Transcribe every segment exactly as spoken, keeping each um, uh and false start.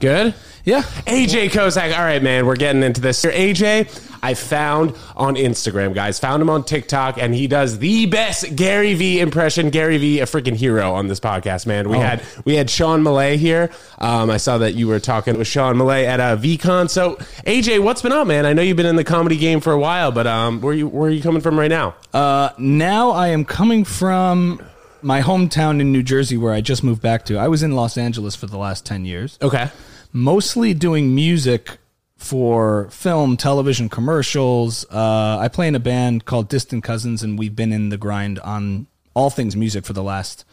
Good? Yeah. A J Kozak. All right, man, we're getting into this. A J, I found on Instagram, guys. Found him on TikTok, and he does the best Gary V impression. Gary V, a freaking hero on this podcast, man. We oh. had we had Sean Millay here. Um, I saw that you were talking with Sean Millay at a VCon. So, A J, what's been up, man? I know you've been in the comedy game for a while, but um, where you where are you coming from right now? Uh, now I am coming from my hometown in New Jersey, where I just moved back to. I was in Los Angeles for the last ten years. Okay. Mostly doing music for film, television, commercials. Uh, I play in a band called Distant Cousins, and we've been in the grind on all things music for the last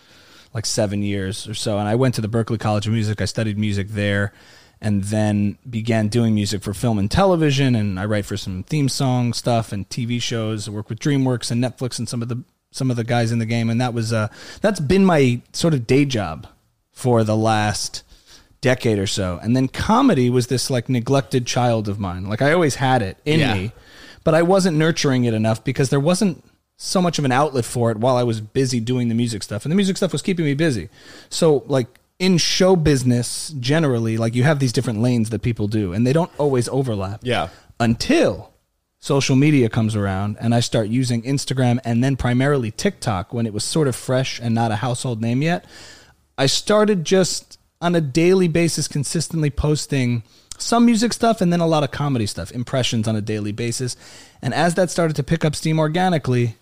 like seven years or so. And I went to the Berklee College of Music. I studied music there and then began doing music for film and television. And I write for some theme song stuff and T V shows. I work with DreamWorks and Netflix and some of the some of the guys in the game. And that was, uh, that's been my sort of day job for the last decade or so. And then comedy was this like neglected child of mine. Like I always had it in yeah. me, but I wasn't nurturing it enough because there wasn't so much of an outlet for it while I was busy doing the music stuff, and the music stuff was keeping me busy. So like in show business, generally, like you have these different lanes that people do and they don't always overlap yeah. until social media comes around and I start using Instagram and then primarily TikTok when it was sort of fresh and not a household name yet. I started just on a daily basis consistently posting some music stuff and then a lot of comedy stuff, impressions on a daily basis. And as that started to pick up steam organically,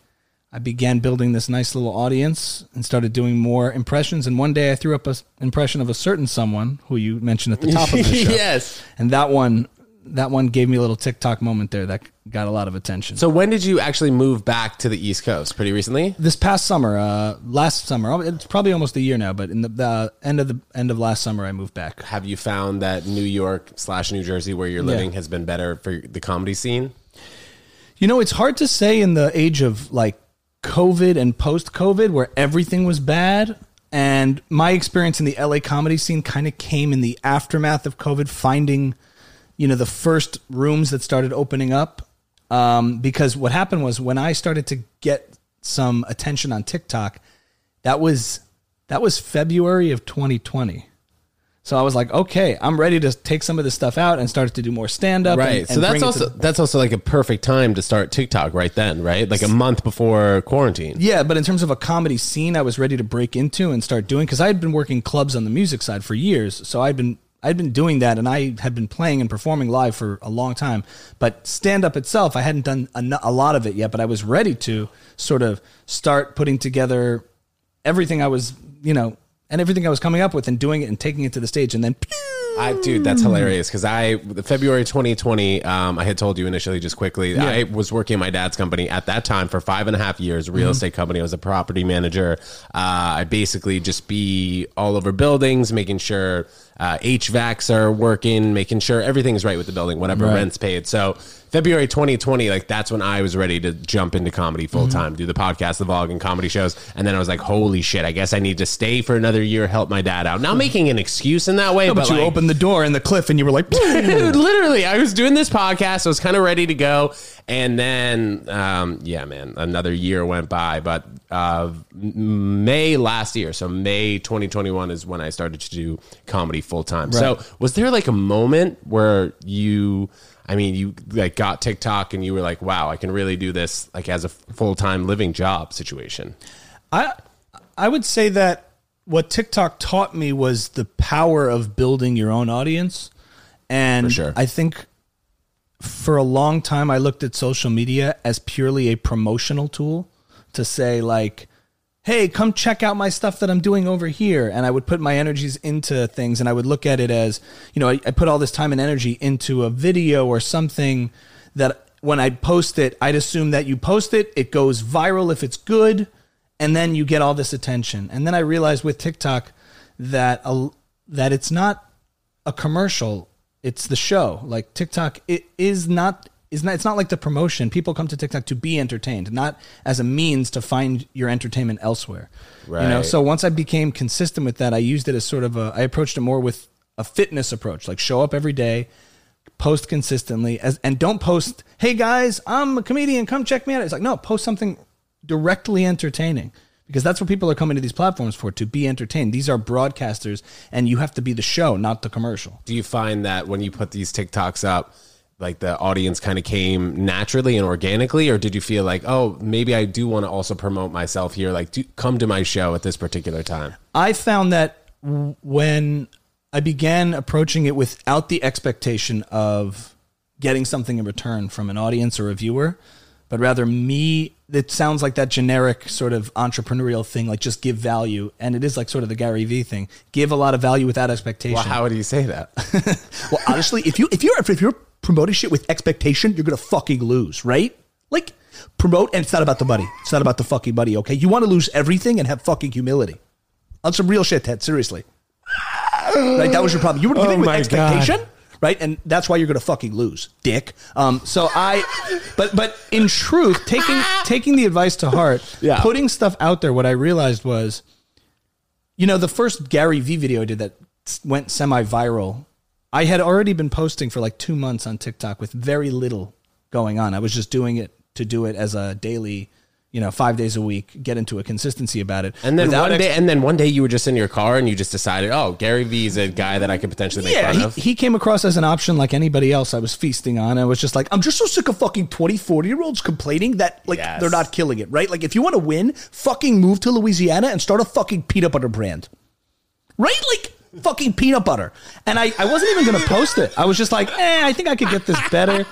I began building this nice little audience and started doing more impressions. And one day I threw up an impression of a certain someone who you mentioned at the top of the show. Yes. And that one... That one gave me a little TikTok moment there that got a lot of attention. So when did you actually move back to the East Coast? Pretty recently? This past summer, uh, last summer. It's probably almost a year now, but in the, the end of the end of last summer, I moved back. Have you found that New York slash New Jersey, where you're living, yeah. has been better for the comedy scene? You know, it's hard to say in the age of like COVID and post-COVID, where everything was bad. And my experience in the L A comedy scene kind of came in the aftermath of COVID, finding... you know, the first rooms that started opening up, um, because what happened was when I started to get some attention on TikTok, that was, that was February of twenty twenty. So I was like, okay, I'm ready to take some of this stuff out and started to do more stand up. Right. And, and so that's also, the- that's also like a perfect time to start TikTok right then, right? Like a month before quarantine. Yeah. But in terms of a comedy scene, I was ready to break into and start doing, cause I had been working clubs on the music side for years. So I'd been, I'd been doing that, and I had been playing and performing live for a long time. But stand-up itself, I hadn't done a lot of it yet, but I was ready to sort of start putting together everything I was, you know, and everything I was coming up with and doing it and taking it to the stage, and then pew! I, dude, that's hilarious because I, February twenty twenty, um, I had told you initially just quickly, yeah. I was working at my dad's company at that time for five and a half years, real mm-hmm. estate company. I was a property manager. Uh, I basically just be all over buildings, making sure uh, H V A Cs are working, making sure everything's right with the building, whatever right. rent's paid. So February twenty twenty, like that's when I was ready to jump into comedy full mm-hmm. time, do the podcast, the vlog, and comedy shows. And then I was like, holy shit, I guess I need to stay for another year, help my dad out. Not making an excuse in that way, no, but, but you like, opened the door in the cliff and you were like, dude, literally, I was doing this podcast. I was kind of ready to go. And then, um, yeah, man, another year went by, but uh, May last year. So May twenty twenty-one is when I started to do comedy full time. Right. So was there like a moment where you... I mean, you like got TikTok and you were like, wow, I can really do this like as a full-time living job situation. I I would say that what TikTok taught me was the power of building your own audience. And for sure. I think for a long time, I looked at social media as purely a promotional tool to say like, hey, come check out my stuff that I'm doing over here. And I would put my energies into things and I would look at it as, you know, I, I put all this time and energy into a video or something that when I'd post it, I'd assume that you post it, it goes viral if it's good, and then you get all this attention. And then I realized with TikTok that a, that it's not a commercial, it's the show. Like TikTok, it is not... It's not, it's not like the promotion. People come to TikTok to be entertained, not as a means to find your entertainment elsewhere. Right. You know? So once I became consistent with that, I used it as sort of a, I approached it more with a fitness approach, like show up every day, post consistently, as, and don't post, hey guys, I'm a comedian, come check me out. It's like, no, post something directly entertaining. Because that's what people are coming to these platforms for, to be entertained. These are broadcasters, and you have to be the show, not the commercial. Do you find that when you put these TikToks up, like the audience kind of came naturally and organically, or did you feel like, oh, maybe I do want to also promote myself here, like do, come to my show at this particular time? I found that when I began approaching it without the expectation of getting something in return from an audience or a viewer, but rather me, it sounds like that generic sort of entrepreneurial thing, like just give value. And it is like sort of the Gary Vee thing. Give a lot of value without expectation. Well, how would you say that? Well, honestly, if you, if you're, if you're promoting shit with expectation, you're going to fucking lose, right? Like promote, and it's not about the money. It's not about the fucking money, okay? You want to lose everything and have fucking humility. On some real shit, Ted, seriously. Right? That was your problem. You were giving oh with expectation? God. Right? And that's why you're going to fucking lose, dick. Um, so I, but but in truth, taking taking the advice to heart, yeah. putting stuff out there, what I realized was, you know, the first Gary Vee video I did that went semi-viral, I had already been posting for like two months on TikTok with very little going on. I was just doing it to do it as a daily, you know, five days a week, get into a consistency about it. And then Without one ex- day, and then one day you were just in your car and you just decided, oh, Gary Vee's a guy that I could potentially make yeah, fun he, of. He came across as an option like anybody else I was feasting on. I was just like, I'm just so sick of fucking twenty, forty year olds complaining that like yes. they're not killing it, right? Like if you want to win, fucking move to Louisiana and start a fucking peanut butter brand, right? Like fucking peanut butter. And I, I wasn't even going to post it. I was just like, eh, I think I could get this better.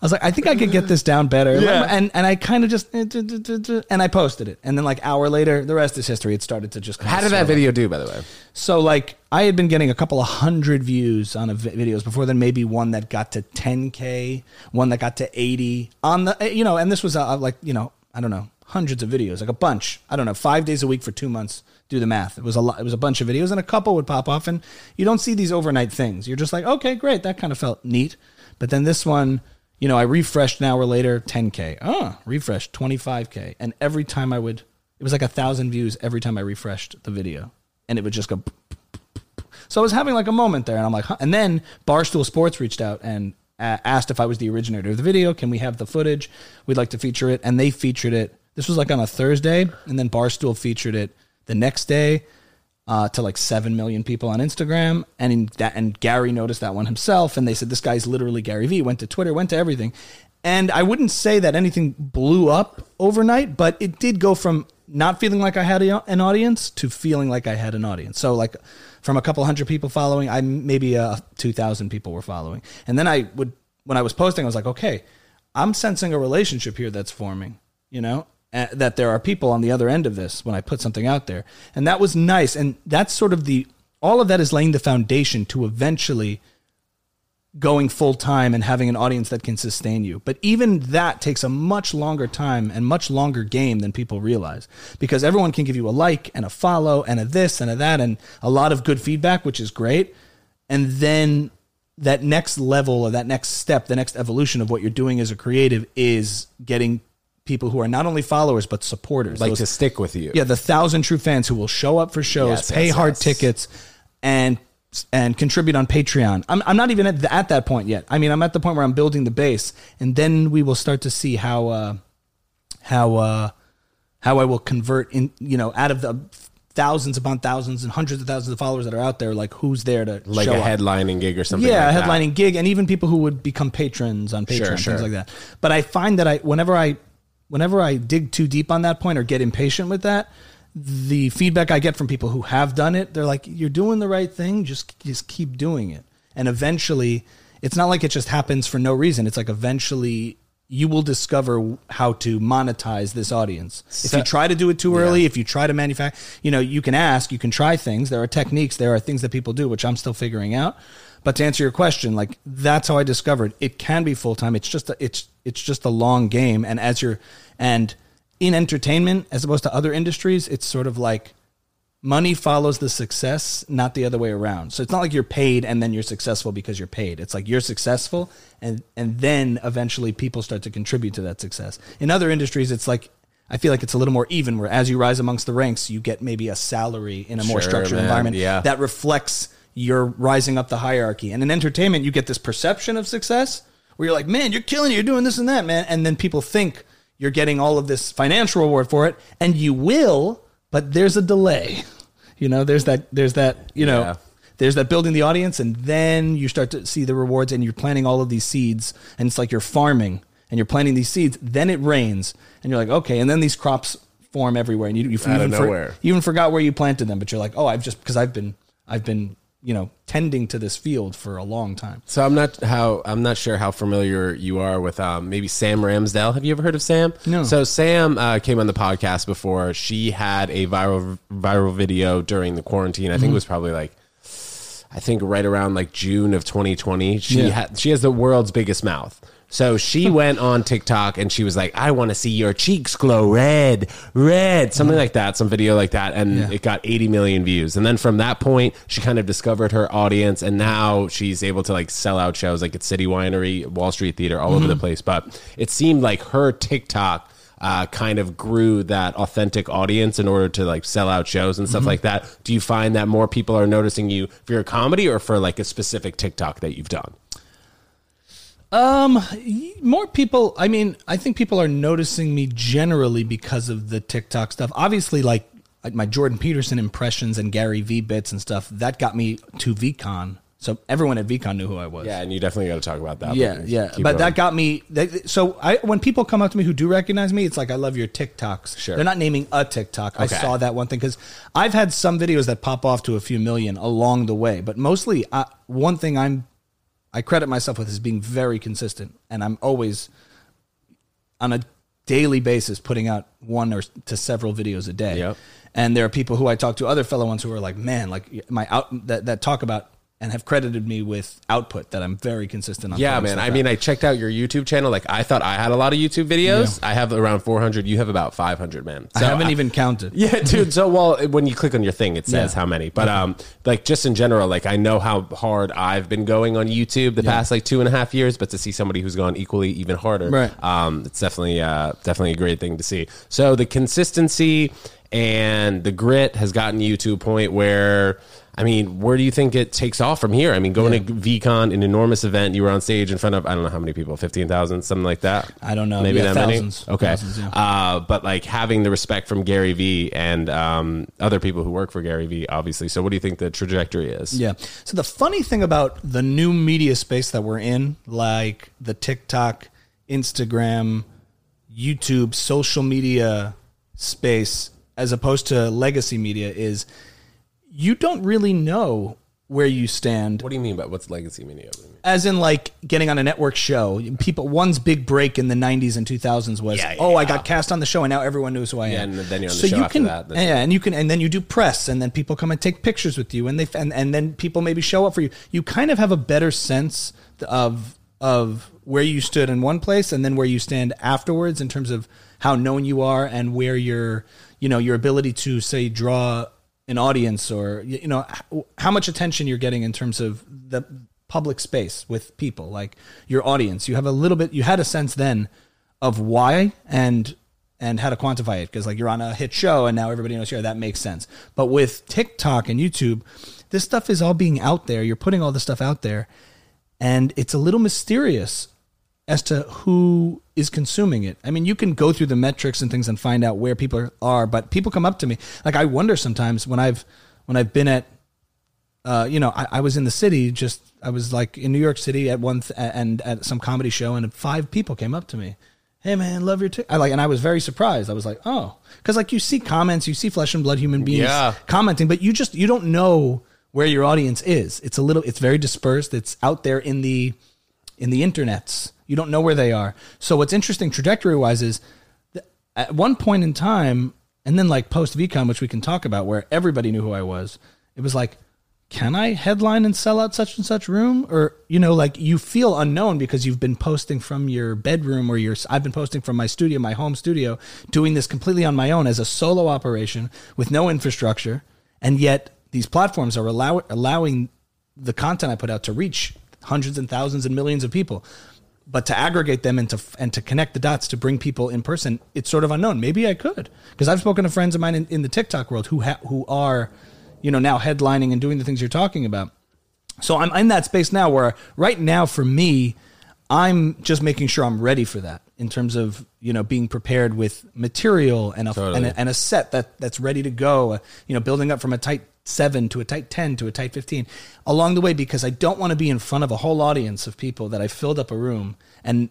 I was like, I think I could get this down better. Yeah. And and I kind of just, and I posted it. And then like hour later, the rest is history. It started to just kind of How did that video do, by the way? So like I had been getting a couple of hundred views on a v- videos before then, maybe one that got to ten K, one that got to eighty on the, you know, and this was uh, like, you know, I don't know, hundreds of videos, like a bunch. I don't know, five days a week for two months. Do the math. It was a lot. It was a bunch of videos and a couple would pop off, and you don't see these overnight things. You're just like, okay, great. That kind of felt neat. But then this one, you know, I refreshed an hour later, ten K. Oh, refreshed, twenty-five K. And every time I would, it was like a thousand views every time I refreshed the video. And it would just go. So I was having like a moment there. And I'm like, huh? And then Barstool Sports reached out and uh, asked if I was the originator of the video. Can we have the footage? We'd like to feature it. And they featured it. This was like on a Thursday. And then Barstool featured it the next day. Uh, to like seven million people on Instagram. And in that, and Gary noticed that one himself. And they said, this guy's literally Gary Vee. Went to Twitter, went to everything. And I wouldn't say that anything blew up overnight, but it did go from not feeling like I had a, an audience to feeling like I had an audience. So like from a couple hundred people following, I maybe uh, two thousand people were following. And then I would, when I was posting, I was like, okay, I'm sensing a relationship here that's forming, you know? Uh, that there are people on the other end of this when I put something out there. And that was nice. And that's sort of the, all of that is laying the foundation to eventually going full time and having an audience that can sustain you. But even that takes a much longer time and much longer game than people realize, because everyone can give you a like and a follow and a this and a that and a lot of good feedback, which is great. And then that next level or that next step, the next evolution of what you're doing as a creative is getting people who are not only followers but supporters, like those, to stick with you. Yeah, the thousand true fans who will show up for shows, yes, pay yes, hard yes. tickets, and and contribute on Patreon. I'm I'm not even at, the, at that point yet. I mean, I'm at the point where I'm building the base, and then we will start to see how uh, how uh, how I will convert in. You know, out of the thousands upon thousands and hundreds of thousands of followers that are out there, like who's there to like show a headlining up. Gig or something yeah, like that. Yeah, a headlining gig, and even people who would become patrons on Patreon, sure, sure. things like that. But I find that I whenever I Whenever I dig too deep on that point or get impatient with that, the feedback I get from people who have done it, they're like, you're doing the right thing. Just, just keep doing it. And eventually, it's not like it just happens for no reason. It's like eventually you will discover how to monetize this audience. So, if you try to do it too early, yeah. if you try to manufacture, you know, you can ask, you can try things. There are techniques. There are things that people do, which I'm still figuring out. But to answer your question, like that's how I discovered it can be full time. It's just a, it's it's just a long game, and as you're and in entertainment as opposed to other industries, it's sort of like money follows the success, not the other way around. So it's not like you're paid and then you're successful because you're paid. It's like you're successful and and then eventually people start to contribute to that success. In other industries, it's like I feel like it's a little more even, where as you rise amongst the ranks, you get maybe a salary in a more sure, structured man. environment yeah. that reflects you're rising up the hierarchy. And in entertainment, you get this perception of success where you're like, man, you're killing it. You're doing this and that, man. And then people think You're getting all of this financial reward for it, and you will, but there's a delay. You know, there's that, there's that, you know, yeah. there's that building the audience, and then you start to see the rewards, and you're planting all of these seeds, and it's like you're farming and you're planting these seeds. Then it rains, and you're like, okay, and then these crops form everywhere, and you, you even, for, you even forgot where you planted them, but you're like, oh, I've just because I've been I've been you know tending to this field for a long time. So I'm not how I'm not sure how familiar you are with um, maybe Sam Ramsdale. Have you ever heard of Sam? No. So Sam uh, came on the podcast before. She had a viral viral video during the quarantine. I mm-hmm. think it was probably like I think right around like June of twenty twenty. She yeah. had she has the world's biggest mouth. So she went on TikTok and she was like, I want to see your cheeks glow red, red, something like that, some video like that. And yeah. it got eighty million views. And then from that point, she kind of discovered her audience. And now she's able to like sell out shows like at City Winery, Wall Street Theater, all mm-hmm. over the place. But it seemed like her TikTok uh, kind of grew that authentic audience in order to like sell out shows and stuff mm-hmm. like that. Do you find that more people are noticing you for your comedy or for like a specific TikTok that you've done? Um, more people, I mean, I think people are noticing me generally because of the TikTok stuff. Obviously, like, like my Jordan Peterson impressions and Gary V bits and stuff, that got me to VCon. So everyone at VCon knew who I was. Yeah, and you definitely got to talk about that. Yeah, but yeah. But going. that got me, that, so I when people come up to me who do recognize me, it's like, I love your TikToks. Sure. They're not naming a TikTok. Okay. I saw that one thing because I've had some videos that pop off to a few million along the way. But mostly, I, one thing I'm I credit myself with is being very consistent, and I'm always on a daily basis putting out one or to several videos a day. Yep. And there are people who I talk to, other fellow ones who are like, man, like my out that, that talk about and have credited me with output that I'm very consistent on. Yeah, man. I out. mean, I checked out your YouTube channel. Like I thought I had a lot of YouTube videos. Yeah. I have around four hundred. You have about five hundred, man. So I haven't I, even counted. Yeah, dude. So, well, when you click on your thing, it says yeah. how many, but yeah. um, like just in general, like I know how hard I've been going on YouTube the yeah. past like two and a half years, but to see somebody who's gone equally even harder, right. um, it's definitely, uh, definitely a great thing to see. So the consistency and the grit has gotten you to a point where, I mean, where do you think it takes off from here? I mean, going yeah. to VCon, an enormous event, you were on stage in front of, I don't know how many people, fifteen thousand, something like that? I don't know. Maybe yeah, that thousands, many? Okay. Thousands, yeah. uh, but like having the respect from Gary Vee and um, other people who work for Gary Vee, obviously. So what do you think the trajectory is? Yeah. So the funny thing about the new media space that we're in, like the TikTok, Instagram, YouTube, social media space, as opposed to legacy media is... You don't really know where you stand. What do you mean by what's legacy media? As in like getting on a network show. People, one's big break in the nineties and two thousands was, yeah, yeah. oh, I got cast on the show and now everyone knows who I yeah, am. Yeah, and then you're on the so show you after can, that. Yeah, and you can, and then you do press and then people come and take pictures with you and they and, and then people maybe show up for you. You kind of have a better sense of of where you stood in one place and then where you stand afterwards in terms of how known you are and where your, you know, your ability to, say, draw an audience or, you know, how much attention you're getting in terms of the public space with people, like your audience. You have a little bit, you had a sense then of why and and how to quantify it because like you're on a hit show and now everybody knows you're, that makes sense. But with TikTok and YouTube, this stuff is all being out there. You're putting all this stuff out there and it's a little mysterious as to who is consuming it. I mean, you can go through the metrics and things and find out where people are, but people come up to me. Like I wonder sometimes when I've, when I've been at, uh, you know, I, I was in the city, just, I was like in New York City at one th- and at some comedy show and five people came up to me. Hey man, love your, t-. I like, and I was very surprised. I was like, oh, cause like you see comments, you see flesh and blood human beings yeah. commenting, but you just, you don't know where your audience is. It's a little, it's very dispersed. It's out there in the, in the internets. You don't know where they are. So what's interesting trajectory-wise is at one point in time, and then like post-VCon, which we can talk about, where everybody knew who I was, it was like, can I headline and sell out such and such room? Or, you know, like you feel unknown because you've been posting from your bedroom or your, I've been posting from my studio, my home studio, doing this completely on my own as a solo operation with no infrastructure. And yet these platforms are allow, allowing the content I put out to reach hundreds and thousands and millions of people. But to aggregate them and to and to connect the dots to bring people in person, it's sort of unknown. Maybe I could, because I've spoken to friends of mine in, in the TikTok world who ha- who are, you know, now headlining and doing the things you're talking about. So I'm in that space now where right now for me, I'm just making sure I'm ready for that in terms of, you know, being prepared with material and a, totally. and, a and a set that that's ready to go, you know, building up from a tight seven to a tight ten to a tight fifteen along the way, because I don't want to be in front of a whole audience of people that I filled up a room and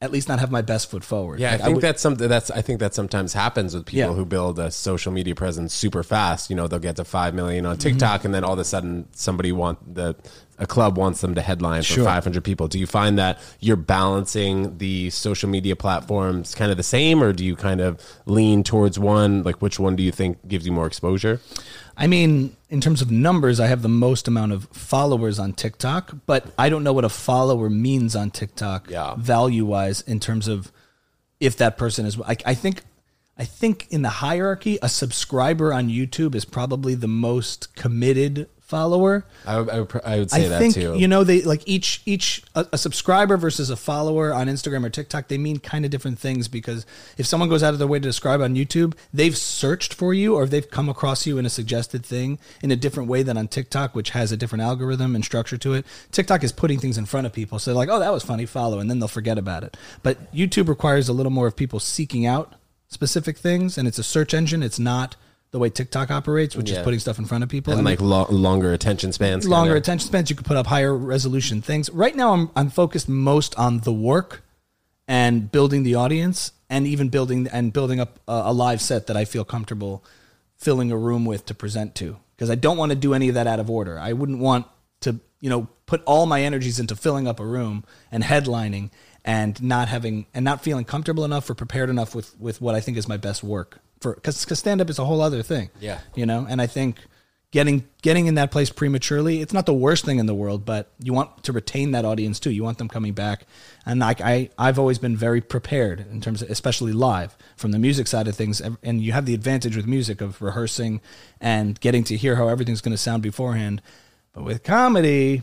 at least not have my best foot forward. Yeah. Like I think I would, that's something that's, I think that sometimes happens with people yeah. who build a social media presence super fast. You know, they'll get to five million on TikTok mm-hmm. and then all of a sudden somebody want the, a club wants them to headline for sure. five hundred people. Do you find that you're balancing the social media platforms kind of the same, or do you kind of lean towards one? Like, which one do you think gives you more exposure? I mean, in terms of numbers, I have the most amount of followers on TikTok, but I don't know what a follower means on TikTok yeah. value-wise in terms of if that person is... I, I think... I think in the hierarchy, a subscriber on YouTube is probably the most committed follower. I, I, I would say I that think, too. You know, they like each each a, a subscriber versus a follower on Instagram or TikTok. They mean kind of different things, because if someone goes out of their way to describe on YouTube, they've searched for you or they've come across you in a suggested thing in a different way than on TikTok, which has a different algorithm and structure to it. TikTok is putting things in front of people, so they're like, "Oh, that was funny, follow," and then they'll forget about it. But YouTube requires a little more of people seeking out specific things, and it's a search engine. It's not the way TikTok operates, which yeah. is putting stuff in front of people. And I mean, like lo- longer attention spans. Longer kinda. attention spans. You could put up higher resolution things. Right now, I'm I'm focused most on the work and building the audience, and even building and building up a, a live set that I feel comfortable filling a room with to present to, because I don't want to do any of that out of order. I wouldn't want to, you know, put all my energies into filling up a room and headlining and not having and not feeling comfortable enough or prepared enough with, with what I think is my best work for, because because stand up is a whole other thing. Yeah, you know, and I think getting getting in that place prematurely, it's not the worst thing in the world, but you want to retain that audience too. You want them coming back, and like I I've always been very prepared in terms of, especially live from the music side of things, and you have the advantage with music of rehearsing and getting to hear how everything's going to sound beforehand, but with comedy,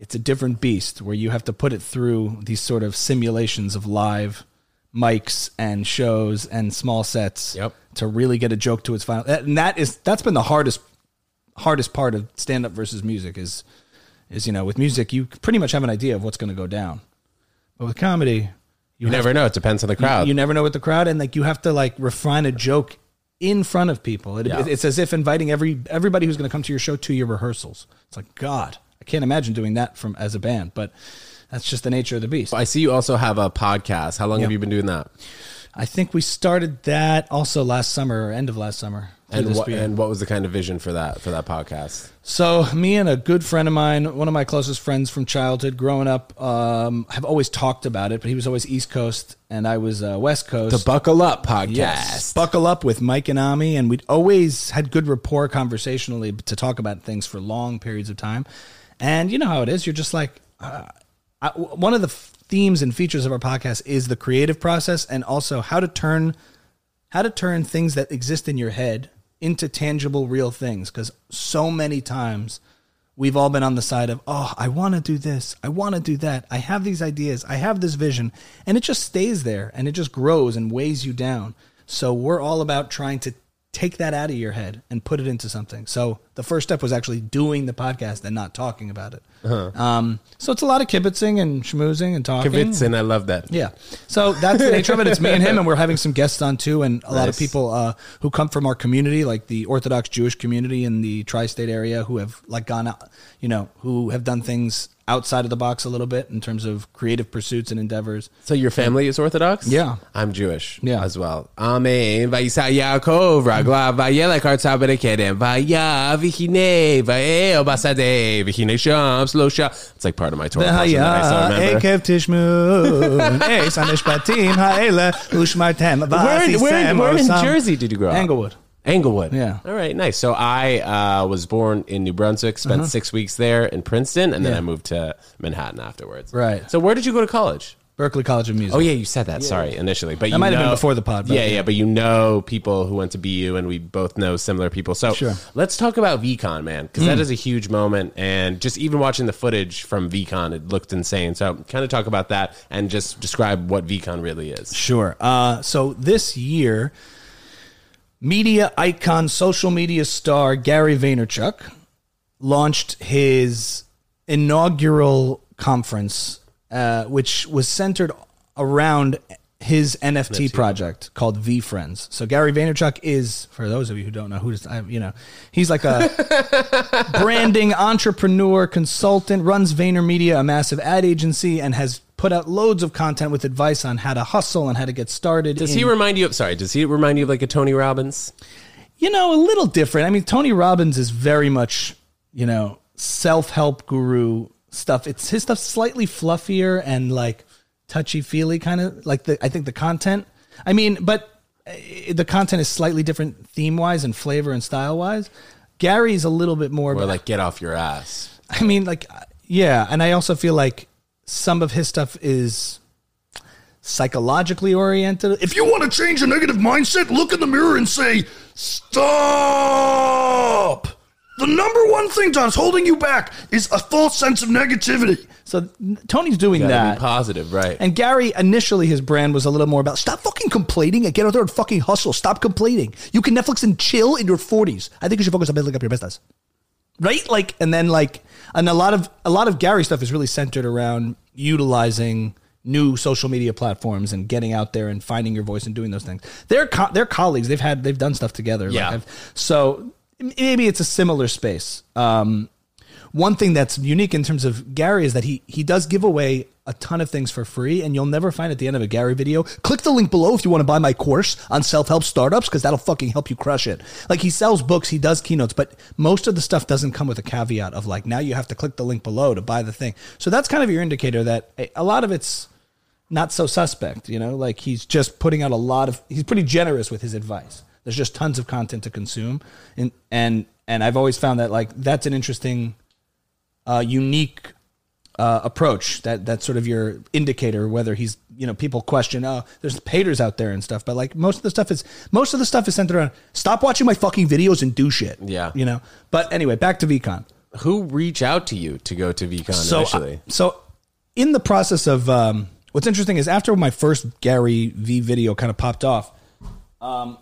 it's a different beast where you have to put it through these sort of simulations of live mics and shows and small sets yep. to really get a joke to its final. And that is, that's been the hardest, hardest part of stand up versus music is, is, you know, with music, you pretty much have an idea of what's going to go down, but with comedy, you, you never to, know. It depends on the crowd. You, you never know with the crowd. And like, you have to like refine a joke in front of people. It, yeah. it, it's as if inviting every, everybody who's going to come to your show to your rehearsals. It's like, God, I can't imagine doing that from as a band, but that's just the nature of the beast. I see you also have a podcast. How long yeah. have you been doing that? I think we started that also last summer or end of last summer. And what, and what was the kind of vision for that, for that podcast? So me and a good friend of mine, one of my closest friends from childhood growing up, um, have always talked about it, but he was always East Coast and I was uh, West Coast. The Buckle Up podcast. Yes. Buckle Up with Mike and Ami. And we'd always had good rapport conversationally to talk about things for long periods of time. And you know how it is. You're just like, uh, I, one of the f- themes and features of our podcast is the creative process, and also how to turn, how to turn things that exist in your head into tangible, real things. Because so many times we've all been on the side of, oh, I want to do this. I want to do that. I have these ideas. I have this vision. And it just stays there, and it just grows and weighs you down. So we're all about trying to take that out of your head and put it into something. So the first step was actually doing the podcast and not talking about it. Uh-huh. Um, so it's a lot of kibitzing and schmoozing and talking. Kibitzing, I love that. Yeah. So that's the nature of it. It's me and him, and we're having some guests on too, and a nice. lot of people uh, who come from our community, like the Orthodox Jewish community in the tri-state area, who have like gone out, you know, who have done things outside of the box a little bit in terms of creative pursuits and endeavors. So your family is Orthodox? Yeah. I'm Jewish yeah. as well. Amen. Vayisa Yaakov, Ragla, Vayela Karta Berekedem, Vaya, Vihine, Vael Basade, Vihine Sham, Slosha. It's like part of my Torah. Ekev Tishmun, Es Anishpatim, Haela, Ushmartem, Vahasisem. Where in Jersey did you grow up? Englewood. Englewood. Yeah. All right. Nice. So I uh, was born in New Brunswick, spent uh-huh. six weeks there in Princeton, and then yeah. I moved to Manhattan afterwards. Right. So where did you go to college? Berklee College of Music. Oh, yeah. You said that. Yeah. Sorry. Initially. But that you might know, have been before the pod. But yeah, yeah. Yeah. But you know people who went to B U, and we both know similar people. So sure. let's talk about VCon, man, because mm. that is a huge moment. And just even watching the footage from VCon, it looked insane. So kind of talk about that and just describe what VCon really is. Sure. Uh, so this year... media icon, social media star Gary Vaynerchuk launched his inaugural conference uh, which was centered around his N F T, N F T project called V Friends. So Gary Vaynerchuk is, for those of you who don't know who just, I, you know, he's like a branding entrepreneur, consultant, runs Vayner Media, a massive ad agency, and has put out loads of content with advice on how to hustle and how to get started. Does in, he remind you of, sorry, does he remind you of like a Tony Robbins? You know, a little different. I mean, Tony Robbins is very much, you know, self-help guru stuff. It's his stuff's slightly fluffier and like touchy-feely kind of, like the, I think the content, I mean, but the content is slightly different theme-wise and flavor and style-wise. Gary's a little bit more... Or like, get off your ass. I mean, like, yeah, and I also feel like some of his stuff is psychologically oriented. If you want to change a negative mindset, look in the mirror and say, stop! The number one thing that's holding you back is a false sense of negativity. So Tony's doing that. Be positive, right? And Gary, initially, his brand was a little more about stop fucking complaining and get out there and fucking hustle. Stop complaining. You can Netflix and chill in your forties. I think you should focus on building up your business, right? Like, and then like, and a lot of a lot of Gary's stuff is really centered around utilizing new social media platforms and getting out there and finding your voice and doing those things. They're co- they're colleagues. They've had they've done stuff together. Yeah. Like, so. Maybe it's a similar space. Um, one thing that's unique in terms of Gary is that he he does give away a ton of things for free, and you'll never find at the end of a Gary video, click the link below if you want to buy my course on self-help startups, because that'll fucking help you crush it. Like, he sells books, he does keynotes, but most of the stuff doesn't come with a caveat of like, now you have to click the link below to buy the thing. So that's kind of your indicator that a lot of it's not so suspect, you know? Like, he's just putting out a lot of, he's pretty generous with his advice. There's just tons of content to consume. And and and I've always found that like that's an interesting, uh, unique uh, approach. That that's sort of your indicator whether he's, you know, people question, oh, there's haters out there and stuff. But like most of the stuff is most of the stuff is centered around stop watching my fucking videos and do shit. Yeah. You know? But anyway, back to VCon. Who reach out to you to go to VCon so, initially? Uh, so in the process of um, what's interesting is after my first Gary V video kind of popped off, um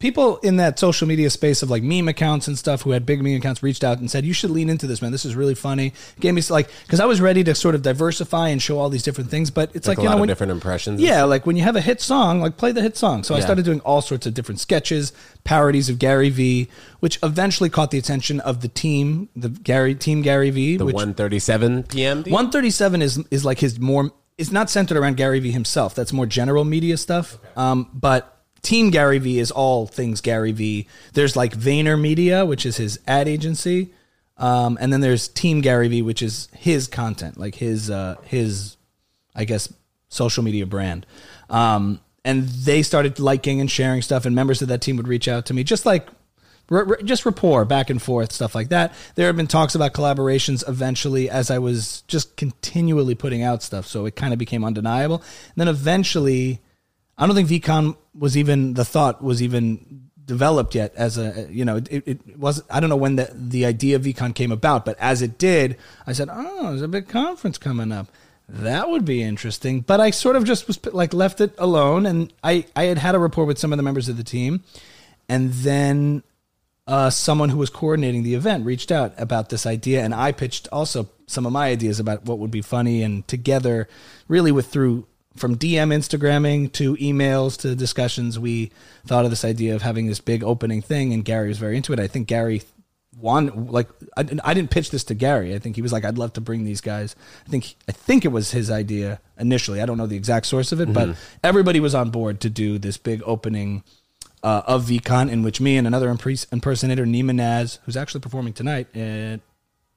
people in that social media space of like meme accounts and stuff who had big meme accounts reached out and said, you should lean into this, man. This is really funny. Gave me like, because I was ready to sort of diversify and show all these different things, but it's like, like a you lot know, of when, different impressions. Yeah. Like when you have a hit song, like play the hit song. So yeah. I started doing all sorts of different sketches, parodies of Gary V, which eventually caught the attention of the team, the Gary team, Gary V. The which, one thirty-seven P M. one thirty-seven is, is like his more, it's not centered around Gary V himself. That's more general media stuff. Okay. Um, but Team Gary V is all things Gary V. There's like Vayner Media, which is his ad agency. Um, and then there's Team Gary V, which is his content, like his, uh, his, I guess, social media brand. Um, and they started liking and sharing stuff, and members of that team would reach out to me, just like, r- r- just rapport back and forth, stuff like that. There have been talks about collaborations eventually as I was just continually putting out stuff. So it kind of became undeniable. And then eventually, I don't think VCon was even, the thought was even developed yet as a, you know, it, it was, I don't know when the, the idea of VCon came about, but as it did, I said, oh, there's a big conference coming up. That would be interesting. But I sort of just was like left it alone. And I, I had had a rapport with some of the members of the team. And then uh, someone who was coordinating the event reached out about this idea. And I pitched also some of my ideas about what would be funny, and together really with through, from D M Instagramming to emails to discussions, we thought of this idea of having this big opening thing, and Gary was very into it. I think Gary won, like, I, I didn't pitch this to Gary. I think he was like, I'd love to bring these guys. I think I think it was his idea initially. I don't know the exact source of it, mm-hmm. but everybody was on board to do this big opening uh, of VCon, in which me and another impres- impersonator, Nima Naz, who's actually performing tonight at...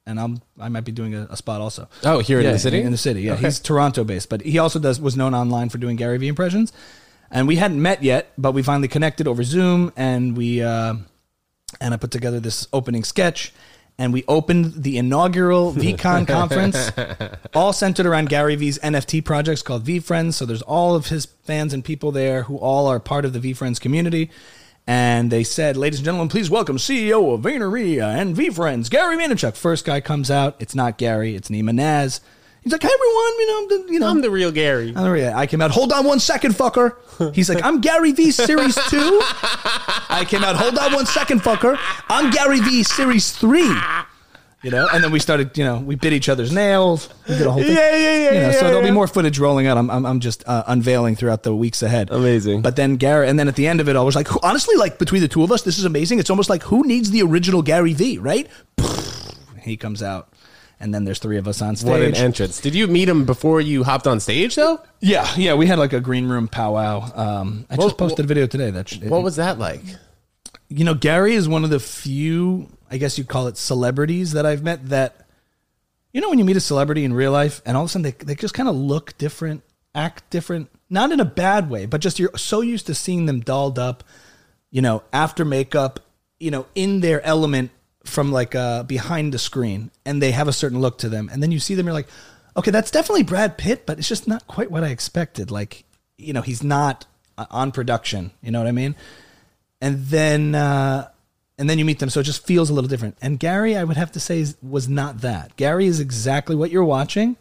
And I'm I might be doing a, a spot also. Oh, here yeah, in the city? In the city, yeah. Okay. He's Toronto based, but he also does was known online for doing Gary Vee impressions. And we hadn't met yet, but we finally connected over Zoom, and we uh, and I put together this opening sketch, and we opened the inaugural VCon conference, all centered around Gary Vee's N F T projects called V Friends. So there's all of his fans and people there who all are part of the V Friends community. And they said, ladies and gentlemen, please welcome C E O of Vayner Media and V Friends, Gary Vaynerchuk. First guy comes out. It's not Gary. It's Nima Naz. He's like, hey, everyone, you know, I'm the, you know, I'm the real Gary. I'm the real, I came out, hold on one second, fucker. He's like, I'm Gary V Series two. I came out, hold on one second, fucker. I'm Gary V Series three. you know? And then we started, you know, we bit each other's nails. We did a whole thing. Yeah, yeah, yeah, you know, yeah, so there'll yeah. be more footage rolling out. I'm, I'm, I'm just uh, unveiling throughout the weeks ahead. Amazing. But then Gary, and then at the end of it, I was like, who, honestly, like between the two of us, this is amazing. It's almost like, who needs the original Gary V, right? He comes out. And then there's three of us on stage. What an entrance. Did you meet him before you hopped on stage, though? Yeah. Yeah. We had like a green room powwow. Um, I well, just posted well, a video today. That sh- What was that like? You know, Gary is one of the few, I guess you'd call it celebrities that I've met that, you know, when you meet a celebrity in real life and all of a sudden they, they just kind of look different, act different, not in a bad way, but just you're so used to seeing them dolled up, you know, after makeup, you know, in their element, from like uh, behind the screen, and they have a certain look to them. And then you see them, you're like, okay, that's definitely Brad Pitt, but it's just not quite what I expected. Like, you know, he's not on production. You know what I mean? And then, uh, and then you meet them. So it just feels a little different. And Gary, I would have to say, was not that. Gary is exactly what you're watching.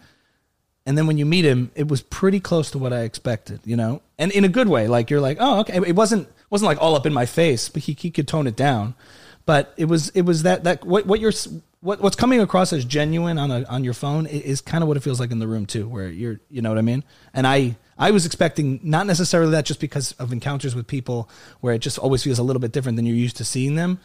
And then when you meet him, it was pretty close to what I expected, you know, and in a good way. Like you're like, oh, okay. It wasn't, wasn't like all up in my face, but he, he could tone it down. But it was it was that that what what you're what what's coming across as genuine on a, on your phone is kind of what it feels like in the room too, where you're you know what I mean. And I I was expecting not necessarily that, just because of encounters with people where it just always feels a little bit different than you're used to seeing them.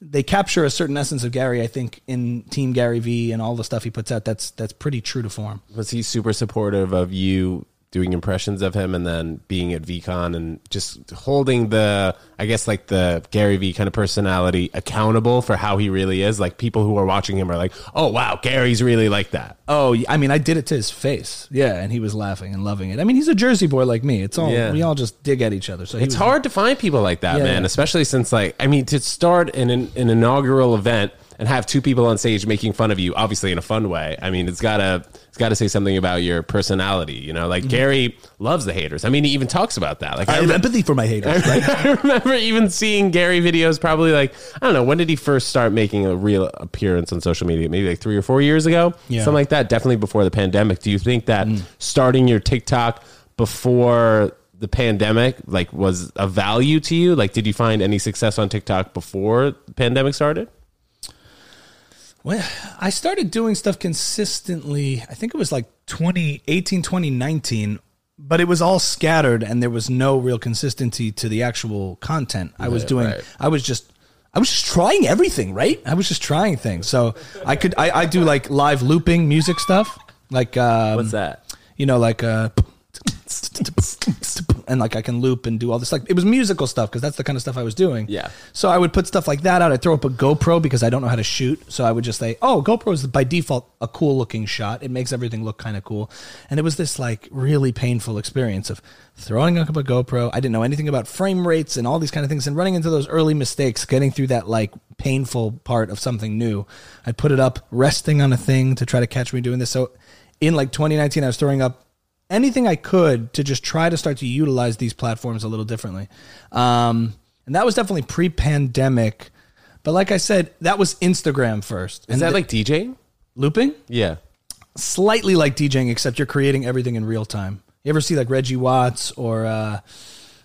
They capture a certain essence of Gary, I think, in Team Gary V and all the stuff he puts out. That's that's pretty true to form. Was he super supportive of you doing impressions of him and then being at VCon and just holding the, I guess, like the Gary V kind of personality accountable for how he really is? Like people who are watching him are like, oh, wow, Gary's really like that. Oh, I mean, I did it to his face. Yeah. And he was laughing and loving it. I mean, he's a Jersey boy like me. It's all, yeah. we all just dig at each other. So he it's was, hard to find people like that, yeah, man, yeah. especially since like, I mean, to start in an, an inaugural event and have two people on stage making fun of you, obviously in a fun way. I mean, it's gotta, it's gotta say something about your personality, you know, like mm-hmm. Gary loves the haters. I mean, he even talks about that. Like I, I have rem- empathy for my haters. I, right? I remember even seeing Gary videos probably like, I don't know, when did he first start making a real appearance on social media? Maybe like three or four years ago, yeah. something like that. Definitely before the pandemic. Do you think that mm. starting your TikTok before the pandemic like was a value to you? Like, did you find any success on TikTok before the pandemic started? Well, I started doing stuff consistently, I think it was like twenty eighteen, twenty nineteen, but it was all scattered and there was no real consistency to the actual content I was yeah, doing. Right. I was just, I was just trying everything, right? I was just trying things. So I could, I, I do like live looping music stuff. Like, um, what's that? You know, like, uh, and like I can loop and do all this, like it was musical stuff because that's the kind of stuff I was doing. Yeah. So I would put stuff like that out. I'd throw up a GoPro because I don't know how to shoot. So I would just say, oh, GoPro is by default a cool looking shot. It makes everything look kind of cool. And it was this like really painful experience of throwing up a GoPro. I didn't know anything about frame rates and all these kind of things and running into those early mistakes, getting through that like painful part of something new. I'd put it up resting on a thing to try to catch me doing this. So in like twenty nineteen, I was throwing up anything I could to just try to start to utilize these platforms a little differently. Um, and that was definitely pre-pandemic. But like I said, that was Instagram first. Is and that th- like DJing? Looping? Yeah. Slightly like DJing, except you're creating everything in real time. You ever see like Reggie Watts or uh,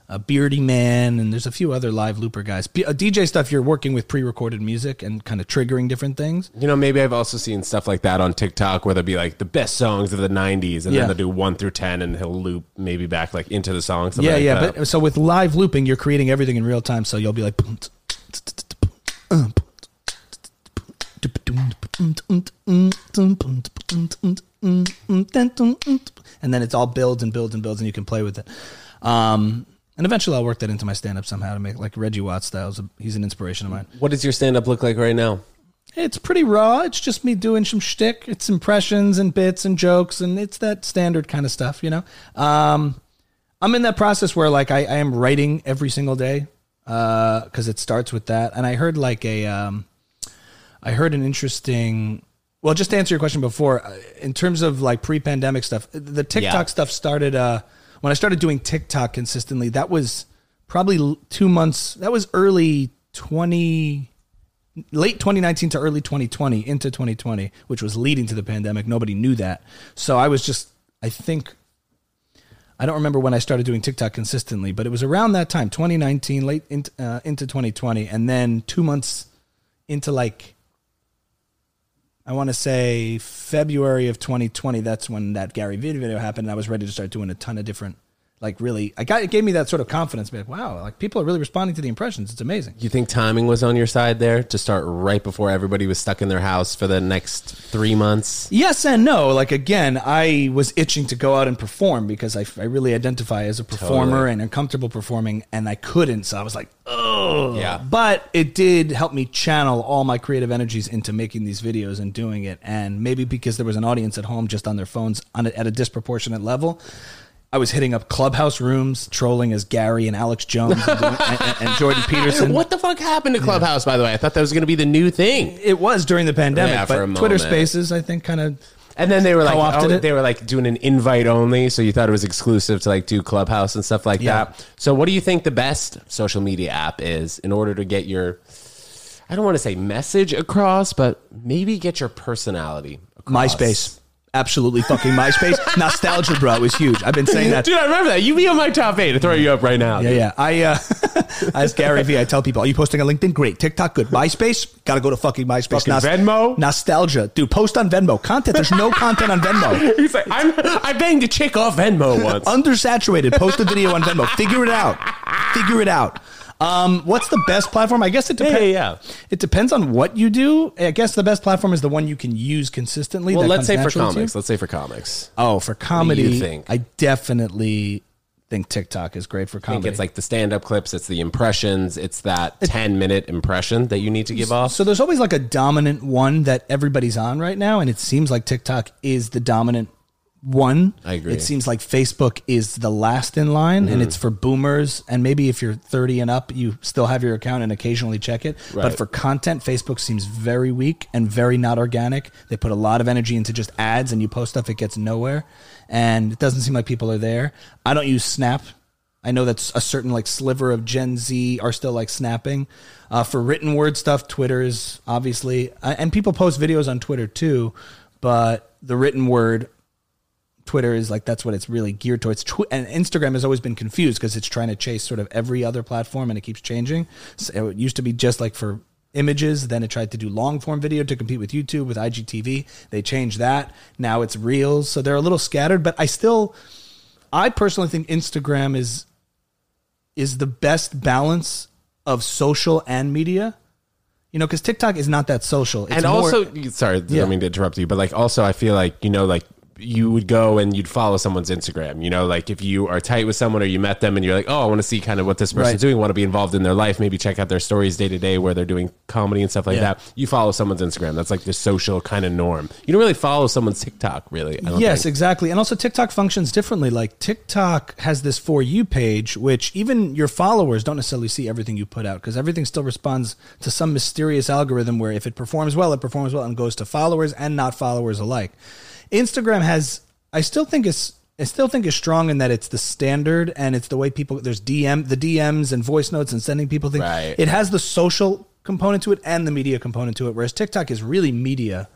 a Beardy Man? And there's a few other live looper guys. B- D J stuff, you're working with pre-recorded music and kind of triggering different things. You know, maybe I've also seen stuff like that on TikTok where there'll be like the best songs of the nineties and yeah. then they'll do one through ten and he'll loop maybe back like into the song. Yeah, like yeah. That. But so with live looping, you're creating everything in real time. So you'll be like, and then it's all builds and builds and builds and you can play with it. Um, and eventually I'll work that into my stand-up somehow to make like Reggie Watts style. He's an inspiration of mine. What does your stand-up look like right now? It's pretty raw. It's just me doing some shtick. It's impressions and bits and jokes, and it's that standard kind of stuff, you know? Um, I'm in that process where like I, I am writing every single day uh, because it starts with that. And I heard like a, um, I heard an interesting... Well, just to answer your question before, in terms of like pre-pandemic stuff, the TikTok yeah. stuff started... Uh, When I started doing TikTok consistently, that was probably two months. That was early twenty, late twenty nineteen to early twenty twenty into twenty twenty, which was leading to the pandemic. Nobody knew that. So I was just, I think, I don't remember when I started doing TikTok consistently, but it was around that time, twenty nineteen, late in, uh, into twenty twenty. And then two months into like, I I want to say February of twenty twenty. That's when that Gary Vee video happened. And I was ready to start doing a ton of different, like really, I got, it gave me that sort of confidence. Like, wow, like people are really responding to the impressions. It's amazing. You think timing was on your side there to start right before everybody was stuck in their house for the next three months? Yes and no. Like, again, I was itching to go out and perform because I, I really identify as a performer totally. and uncomfortable performing, and I couldn't. So I was like, oh, yeah. But it did help me channel all my creative energies into making these videos and doing it. And maybe because there was an audience at home just on their phones on a, at a disproportionate level, I was hitting up clubhouse rooms, trolling as Gary and Alex Jones and, doing, and, and Jordan Peterson. What the fuck happened to Clubhouse, yeah. by the way? I thought that was going to be the new thing. It was during the pandemic, yeah, but Twitter Spaces, I think, kind of. And then they were like, oh, they were like doing an invite only, so you thought it was exclusive to like do Clubhouse and stuff like yeah. that. So, what do you think the best social media app is in order to get your, I don't want to say message across, but maybe get your personality across? MySpace. Absolutely fucking MySpace. Nostalgia, bro, is huge. I've been saying that. Dude, I remember that. You be on my top eight. I throw you up right now. Yeah, dude. yeah. I, uh, as Gary V, I tell people, are you posting on LinkedIn? Great. TikTok, good. MySpace, gotta go to fucking MySpace. Fucking Nos- Venmo. Nostalgia. Dude, post on Venmo. Content, there's no content on Venmo. He's like, I'm, I banged a chick off Venmo once. Undersaturated. Post a video on Venmo. Figure it out. Figure it out. Um, what's the best platform? I guess it depends. Yeah, yeah, yeah. It depends on what you do. I guess the best platform is the one you can use consistently. Well, let's say for comics. Let's say for comics. Oh, for comedy, what do you think? I definitely think TikTok is great for comedy. I think it's like the stand-up clips. It's the impressions. It's that ten-minute impression that you need to give off. So there's always like a dominant one that everybody's on right now, and it seems like TikTok is the dominant one. I agree. It seems like Facebook is the last in line, mm. and it's for boomers. And maybe if you're thirty and up, you still have your account and occasionally check it. Right. But for content, Facebook seems very weak and very not organic. They put a lot of energy into just ads, and you post stuff, it gets nowhere. And it doesn't seem like people are there. I don't use Snap. I know that's a certain like sliver of Gen Z are still like snapping. Uh, for written word stuff, Twitter is obviously, uh, and people post videos on Twitter too, but the written word, Twitter is like, that's what it's really geared towards. And Instagram has always been confused because it's trying to chase sort of every other platform and it keeps changing. So it used to be just like for images. Then it tried to do long form video to compete with YouTube, with I G T V. They changed that. Now it's Reels. So they're a little scattered, but I still, I personally think Instagram is, is the best balance of social and media. You know, because TikTok is not that social. It's and also, more, sorry, I yeah. don't mean to interrupt you, but like also I feel like, you know, like, you would go and you'd follow someone's Instagram. You know, like if you are tight with someone or you met them and you're like, oh, I want to see kind of what this person's right. doing, want to be involved in their life, maybe check out their stories day to day where they're doing comedy and stuff like yeah. that. You follow someone's Instagram. That's like the social kind of norm. You don't really follow someone's TikTok, really. I don't yes, think. exactly. And also TikTok functions differently. Like TikTok has this For You page, which even your followers don't necessarily see everything you put out because everything still responds to some mysterious algorithm where if it performs well, it performs well and goes to followers and not followers alike. Instagram has, I still think it's, I still think is strong in that it's the standard and it's the way people, there's D M, the D Ms and voice notes and sending people things. Right. It has the social component to it and the media component to it. Whereas TikTok is really media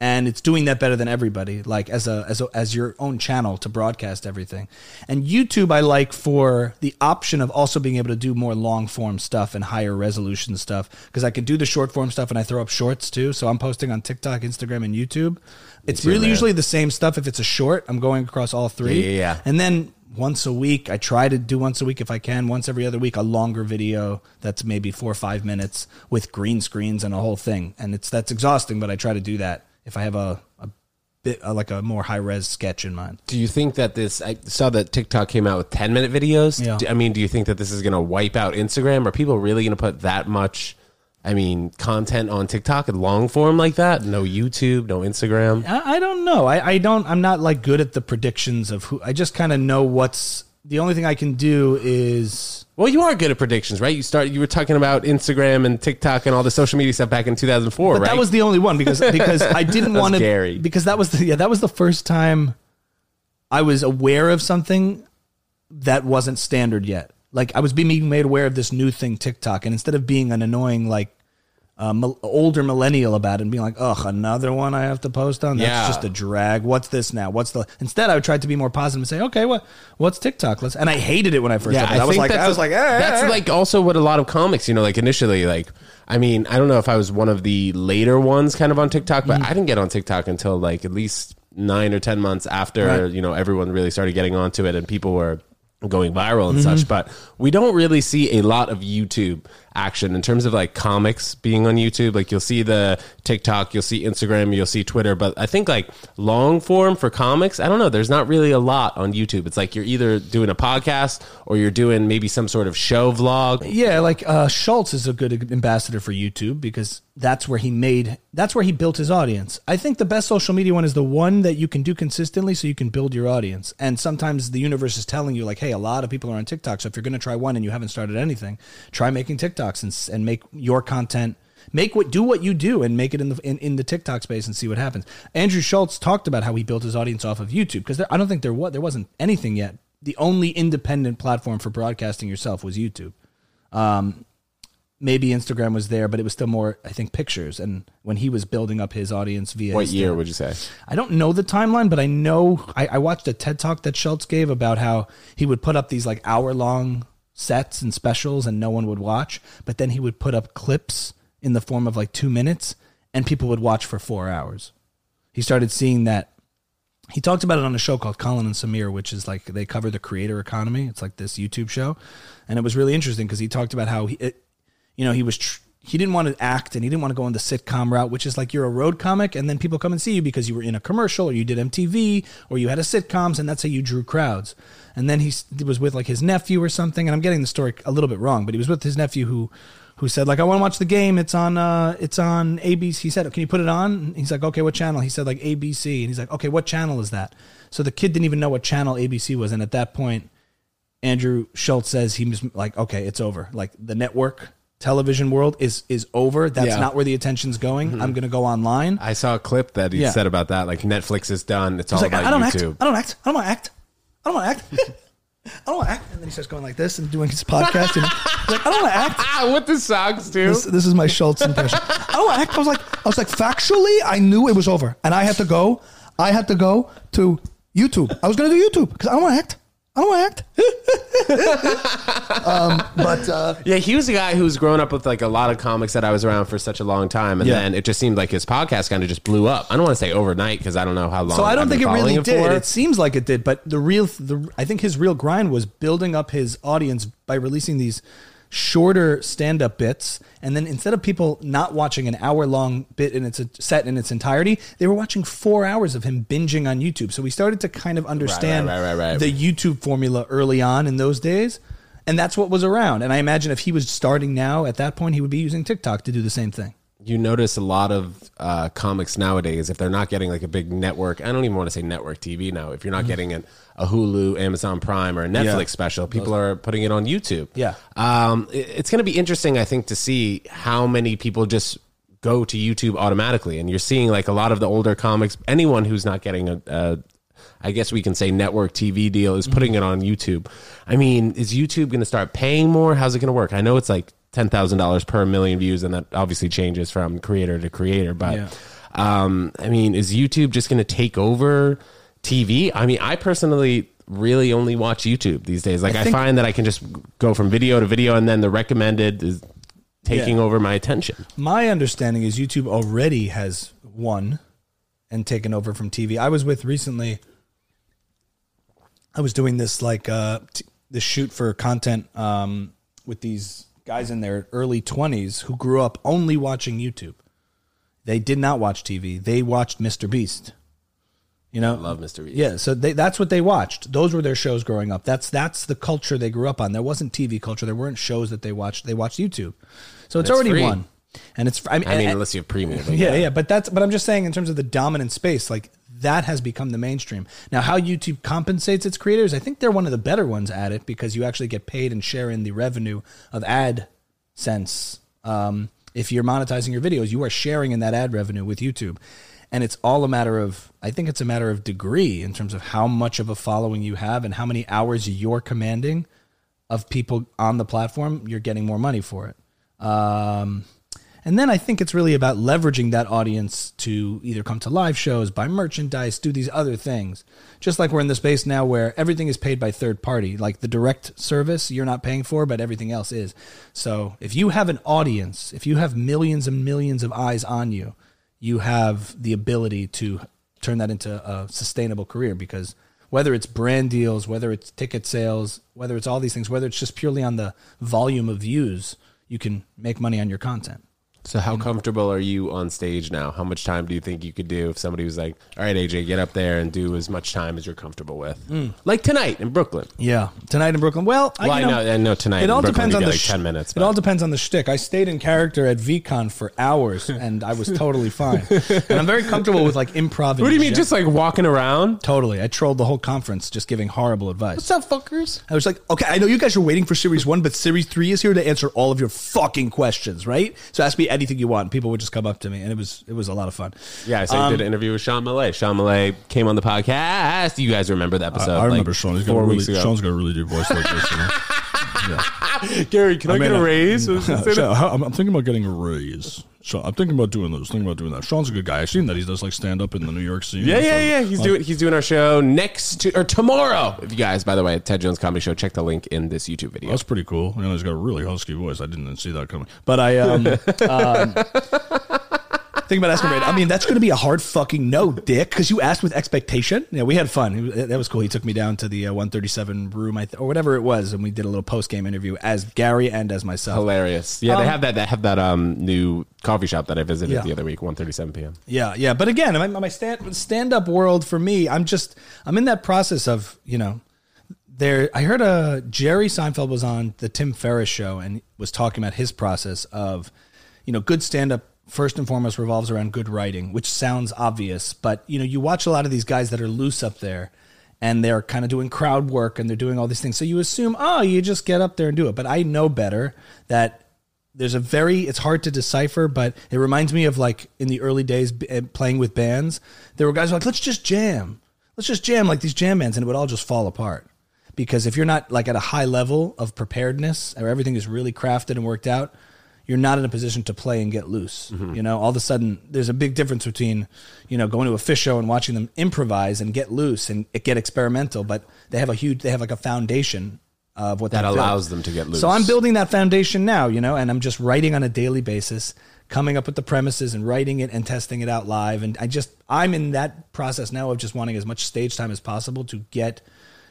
and it's doing that better than everybody, like as a, as a, as your own channel to broadcast everything. And YouTube, I like for the option of also being able to do more long form stuff and higher resolution stuff. Cause I can do the short form stuff and I throw up shorts too. So I'm posting on TikTok, Instagram, and YouTube. It's really usually the same stuff. If it's a short, I'm going across all three. Yeah, yeah, yeah. And then once a week, I try to do once a week if I can, once every other week, a longer video that's maybe four or five minutes with green screens and a whole thing. And it's that's exhausting, but I try to do that if I have a, a bit uh, like a more high res sketch in mind. Do you think that this, I saw that TikTok came out with ten minute videos. Yeah. Do, I mean, do you think that this is going to wipe out Instagram? Are people really going to put that much I mean, content on TikTok in long form like that? No YouTube, no Instagram. I, I don't know. I, I don't, I'm not like good at the predictions of who, I just kind of know what's, the only thing I can do is. Well, you are good at predictions, right? You start, you were talking about Instagram and TikTok and all the social media stuff back in two thousand four, but right? That was the only one because, because I didn't want to, because that was the, yeah, that was the first time I was aware of something that wasn't standard yet. Like I was being made aware of this new thing, TikTok. And instead of being an annoying, like Uh, older millennial about it and being like, ugh, another one I have to post on? That's yeah. just a drag. What's this now? What's the... Instead, I tried to be more positive and say, okay, what what's TikTok? Let's... And I hated it when I first yeah, I, I was like, I was like, eh, that's eh. like also what a lot of comics, you know, like initially, like, I mean, I don't know if I was one of the later ones kind of on TikTok, but mm. I didn't get on TikTok until like at least nine or ten months after, right. you know, everyone really started getting onto it and people were going viral and mm-hmm. such, but we don't really see a lot of YouTube action in terms of like comics being on YouTube. Like you'll see the TikTok, you'll see Instagram, you'll see Twitter, but I think like long form for comics, I don't know, there's not really a lot on YouTube. It's like you're either doing a podcast or you're doing maybe some sort of show vlog. Yeah, like uh, Schultz is a good ambassador for YouTube because that's where he made, that's where he built his audience. I think the best social media one is the one that you can do consistently so you can build your audience. And sometimes the universe is telling you like, hey, a lot of people are on TikTok. So if you're going to try one and you haven't started anything, try making TikToks and, and make your content, make what, do what you do and make it in the, in, in the TikTok space and see what happens. Andrew Schultz talked about how he built his audience off of YouTube because I don't think there was, there wasn't anything yet. The only independent platform for broadcasting yourself was YouTube. Um, Maybe Instagram was there, but it was still more, I think, pictures. And when he was building up his audience via... What Instagram, year would you say? I don't know the timeline, but I know... I, I watched a TED Talk that Schultz gave about how he would put up these like hour-long sets and specials and no one would watch. But then he would put up clips in the form of like two minutes and people would watch for four hours. He started seeing that. He talked about it on a show called Colin and Samir, which is like they cover the creator economy. It's like this YouTube show. And it was really interesting because he talked about how... he. It, You know, he was tr- he didn't want to act and he didn't want to go on the sitcom route, which is like you're a road comic and then people come and see you because you were in a commercial or you did M T V or you had a sitcoms and that's how you drew crowds. And then he was with like his nephew or something. And I'm getting the story a little bit wrong, but he was with his nephew who who said like, I want to watch the game. It's on uh, it's on A B C. He said, can you put it on? And he's like, okay, what channel? He said like A B C. And he's like, okay, what channel is that? So the kid didn't even know what channel A B C was. And at that point, Andrew Schultz says he was like, okay, it's over. Like the network television world is is over. That's yeah. not where the attention's going. Mm-hmm. I'm gonna go online. I saw a clip that he yeah. said about that, like Netflix is done. It's He's all like, about I don't YouTube. Act. I don't act. I don't want to act. I don't want to act. I don't want to act. And then he starts going like this and doing his podcast. You know? Like I don't want to act. What the socks do? This, this is my Schultz impression. I don't want to act. I was like, I was like, factually, I knew it was over, and I had to go. I had to go to YouTube. I was gonna do YouTube because I don't want to act. I don't want to act. um, but uh, yeah, he was a guy who was growing up with like a lot of comics that I was around for such a long time. And yeah. then it just seemed like his podcast kind of just blew up. I don't want to say overnight because I don't know how long. So I don't I've think it really did. For. It seems like it did. But the real, the, I think his real grind was building up his audience by releasing these shorter stand-up bits. And then instead of people not watching an hour-long bit in its set in its entirety, they were watching four hours of him binging on YouTube. So we started to kind of understand right, right, right, right, right. the YouTube formula early on in those days. And that's what was around. And I imagine if he was starting now at that point, he would be using TikTok to do the same thing. You notice a lot of uh, comics nowadays, if they're not getting like a big network, I don't even want to say network T V now. If you're not mm-hmm. getting an, a Hulu, Amazon Prime, or a Netflix yeah. special, people are putting it on YouTube. Yeah, um, it, it's going to be interesting, I think, to see how many people just go to YouTube automatically. And you're seeing like a lot of the older comics, anyone who's not getting a, a I guess we can say network T V deal is putting mm-hmm. it on YouTube. I mean, is YouTube going to start paying more? How's it going to work? I know it's like ten thousand dollars per million views, and that obviously changes from creator to creator. But yeah. um, I mean, is YouTube just going to take over T V? I mean, I personally really only watch YouTube these days. Like I, think, I find that I can just go from video to video, and then the recommended is taking yeah. over my attention. My understanding is YouTube already has won and taken over from T V. I was with recently, I was doing this like uh, t- this shoot for content um, with these guys in their early twenties who grew up only watching YouTube. They did not watch T V. They watched Mister Beast. You know, I love Mister Beast. Yeah, so they, that's what they watched. Those were their shows growing up. That's that's the culture they grew up on. There wasn't T V culture. There weren't shows that they watched. They watched YouTube. So it's, it's already free. Won. And it's I mean, I mean and, unless you have premium. Yeah, yeah, yeah, but that's but I'm just saying in terms of the dominant space, like that has become the mainstream. Now, how YouTube compensates its creators, I think they're one of the better ones at it because you actually get paid and share in the revenue of AdSense. Um, if you're monetizing your videos, you are sharing in that ad revenue with YouTube. And it's all a matter of, I think it's a matter of degree in terms of how much of a following you have and how many hours you're commanding of people on the platform, you're getting more money for it. Um, And then I think it's really about leveraging that audience to either come to live shows, buy merchandise, do these other things. Just like we're in the space now where everything is paid by third party, like the direct service you're not paying for, but everything else is. So if you have an audience, if you have millions and millions of eyes on you, you have the ability to turn that into a sustainable career, because whether it's brand deals, whether it's ticket sales, whether it's all these things, whether it's just purely on the volume of views, you can make money on your content. So how comfortable are you on stage now? How much time do you think you could do if somebody was like, all right, A J, get up there and do as much time as you're comfortable with? Mm. Like tonight in Brooklyn. Yeah, tonight in Brooklyn. Well, well I, you know, I know, I know tonight it all Brooklyn, depends on the like sh- ten minutes. It but. all depends on the shtick. I stayed in character at VCon for hours, and I was totally fine. And I'm very comfortable with like improv. What do you mean, shit. Just like walking around? Totally. I trolled the whole conference just giving horrible advice. What's up, fuckers? I was like, okay, I know you guys are waiting for Series one, but Series three is here to answer all of your fucking questions, right? So ask me anything you want. People would just come up to me, and it was it was a lot of fun. Yeah, so um, I did an interview with Sean Millay. Sean Millay came on the podcast. You guys remember the episode? I, I like remember Sean. He's four weeks really, ago. Sean's got a really good voice like this. You know? Yeah. Gary, can I, I mean, get a raise? I, I, I'm thinking about getting a raise. So I'm thinking about doing this, thinking about doing that. Sean's a good guy. I've seen that he does like stand up in the New York City. Yeah, yeah, yeah. He's uh, doing he's doing our show next to, or tomorrow. If you guys, by the way, at Ted Jones Comedy Show, check the link in this YouTube video. That's pretty cool. You know, he's got a really husky voice. I didn't see that coming. But I um, um think about asking. I mean, that's going to be a hard fucking no, Dick, because you asked with expectation. Yeah, we had fun. That was cool. He took me down to the uh, one thirty-seven room, I th- or whatever it was, and we did a little post game interview as Gary and as myself. Hilarious. Yeah, um, they have that. They have that um new. coffee shop that I visited yeah. the other week, one thirty-seven p.m. Yeah, yeah. But again, my, my stand, stand-up world for me, I'm just, I'm in that process of, you know, there. I heard uh, Jerry Seinfeld was on the Tim Ferriss show and was talking about his process of, you know, good stand-up first and foremost revolves around good writing, which sounds obvious, but, you know, you watch a lot of these guys that are loose up there and they're kind of doing crowd work and they're doing all these things. So you assume, oh, you just get up there and do it. But I know better that There's a very, it's hard to decipher, but it reminds me of like in the early days playing with bands, there were guys who were like, let's just jam. Let's just jam like these jam bands, and it would all just fall apart. Because if you're not like at a high level of preparedness or everything is really crafted and worked out, you're not in a position to play and get loose. Mm-hmm. You know, all of a sudden there's a big difference between, you know, going to a fish show and watching them improvise and get loose and get experimental, but they have a huge, they have like a foundation of what that allows them to get loose. So I'm building that foundation now, you know, and I'm just writing on a daily basis, coming up with the premises and writing it and testing it out live. And I just, I'm in that process now of just wanting as much stage time as possible to get,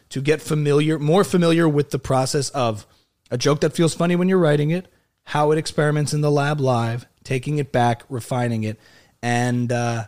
to get familiar, more familiar with the process of a joke that feels funny when you're writing it, how it experiments in the lab live, taking it back, refining it. And, uh,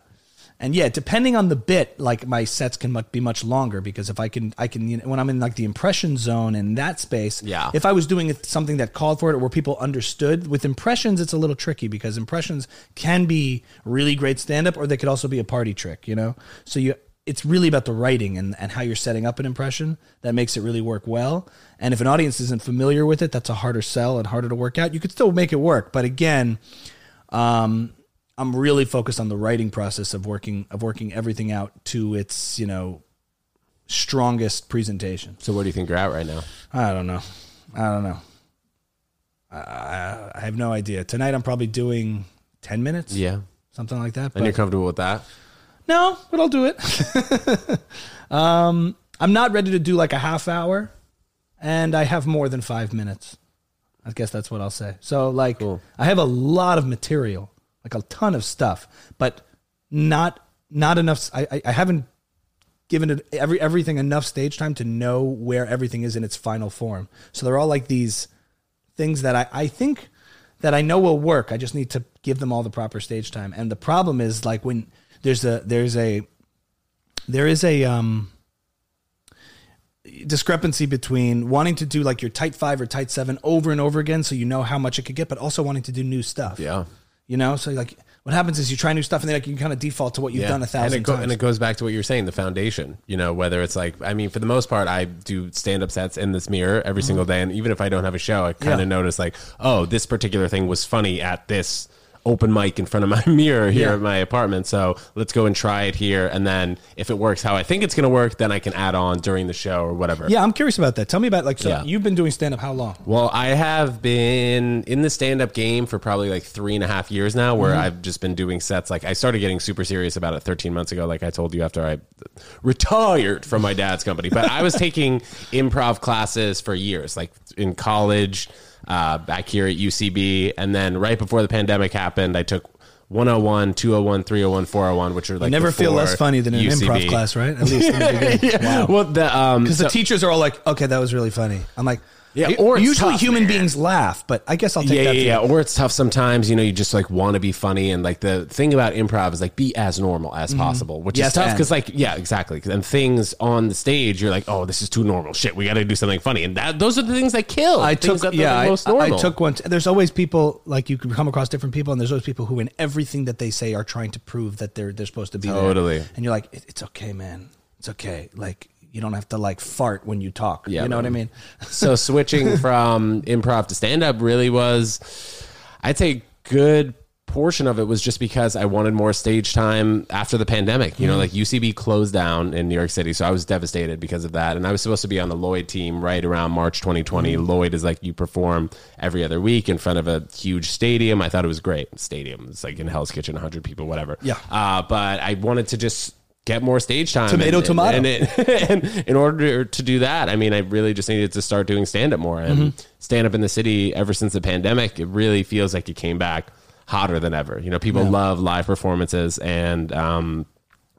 And yeah, depending on the bit, like my sets can be much longer because if I can, I can, you know, when I'm in like the impression zone and that space, yeah. if I was doing something that called for it or where people understood, with impressions, it's a little tricky because impressions can be really great stand-up or they could also be a party trick, you know? So you, it's really about the writing and, and how you're setting up an impression that makes it really work well. And if an audience isn't familiar with it, that's a harder sell and harder to work out. You could still make it work. But again, um, I'm really focused on the writing process of working of working everything out to its, you know, strongest presentation. So where do you think you're at right now? I don't know. I don't know. I, I have no idea. Tonight I'm probably doing ten minutes. Yeah. Something like that. But and you're comfortable with that? No, but I'll do it. um, I'm not ready to do like a half hour, and I have more than five minutes. I guess that's what I'll say. So like cool. I have a lot of material. Like a ton of stuff, but not not enough. I, I haven't given it every everything enough stage time to know where everything is in its final form. So they're all like these things that I, I think that I know will work. I just need to give them all the proper stage time. And the problem is like when there's a there's a there is a um, discrepancy between wanting to do like your tight five or tight seven over and over again, so you know how much it could get, but also wanting to do new stuff. Yeah. You know, so like what happens is you try new stuff and then like you can kind of default to what you've yeah. done a thousand and it go- times. And it goes back to what you're saying, the foundation, you know, whether it's like, I mean, for the most part, I do stand up sets in this mirror every mm-hmm. single day. And even if I don't have a show, I kind of yeah. notice like, oh, this particular thing was funny at this open mic in front of my mirror here yeah. at my apartment. So let's go and try it here. And then if it works how I think it's going to work, then I can add on during the show or whatever. Yeah, I'm curious about that. Tell me about, like, so yeah. you've been doing stand-up how long? Well, I have been in the stand-up game for probably like three and a half years now, where mm-hmm. I've just been doing sets. Like, I started getting super serious about it thirteen months ago, like I told you, after I retired from my dad's company. But I was taking improv classes for years, like in college, uh, back here at U C B. And then right before the pandemic happened, I took one oh one, two oh one, three oh one, four oh one, which are like, you never feel less funny than an U C B improv class, right? At least in the beginning. Wow. Well, the, um, cause so, the teachers are all like, okay, that was really funny. I'm like, yeah, or it's usually tough, human man. beings laugh, but I guess I'll take yeah, that. Yeah, yeah, or it's tough sometimes, you know, you just like want to be funny. And like the thing about improv is like, be as normal as mm-hmm. possible, which yes, is tough because like, yeah, exactly. And things on the stage, you're like, oh, this is too normal. Shit, we got to do something funny. And that, those are the things that kill. I things took, that yeah, I, most normal. I took one. T- there's always people, like you can come across different people, and there's always people who in everything that they say are trying to prove that they're, they're supposed to be totally. There. And you're like, it, it's okay, man. It's okay. Like, you don't have to like fart when you talk. Yeah, you know man. what I mean? So switching from improv to stand-up really was, I'd say good portion of it was just because I wanted more stage time after the pandemic. You know, like U C B closed down in New York City, so I was devastated because of that. And I was supposed to be on the Lloyd team right around March twenty twenty. Mm-hmm. Lloyd is like, you perform every other week in front of a huge stadium. I thought it was great. Stadium. It's like in Hell's Kitchen, one hundred people, whatever. Yeah. Uh, but I wanted to just get more stage time. Tomato, and, tomato. And, and, it, and in order to do that, I mean, I really just needed to start doing stand-up more. And mm-hmm. stand-up in the city, ever since the pandemic, it really feels like it came back hotter than ever. You know, people yeah. love live performances. And um,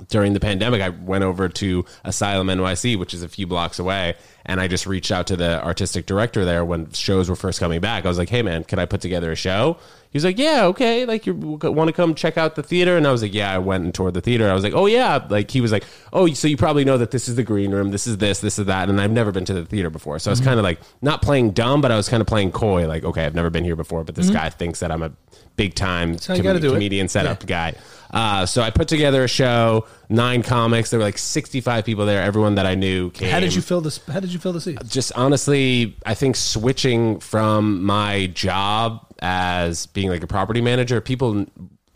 during the pandemic, I went over to Asylum N Y C, which is a few blocks away. And I just reached out to the artistic director there when shows were first coming back. I was like, hey, man, can I put together a show? He's like, yeah, okay. Like, you want to come check out the theater? And I was like, yeah, I went and toured the theater. I was like, oh yeah. Like, he was like, oh, so you probably know that this is the green room. This is this, this is that. And I've never been to the theater before. So mm-hmm. I was kind of like not playing dumb, but I was kind of playing coy. Like, okay, I've never been here before, but this mm-hmm. guy thinks that I'm a big time com- comedian it. setup yeah. guy. Uh, so I put together a show, nine comics. There were like sixty-five people there. Everyone that I knew came. How did you fill this? How did you fill the seats? Just honestly, I think switching from my job as being like a property manager, people,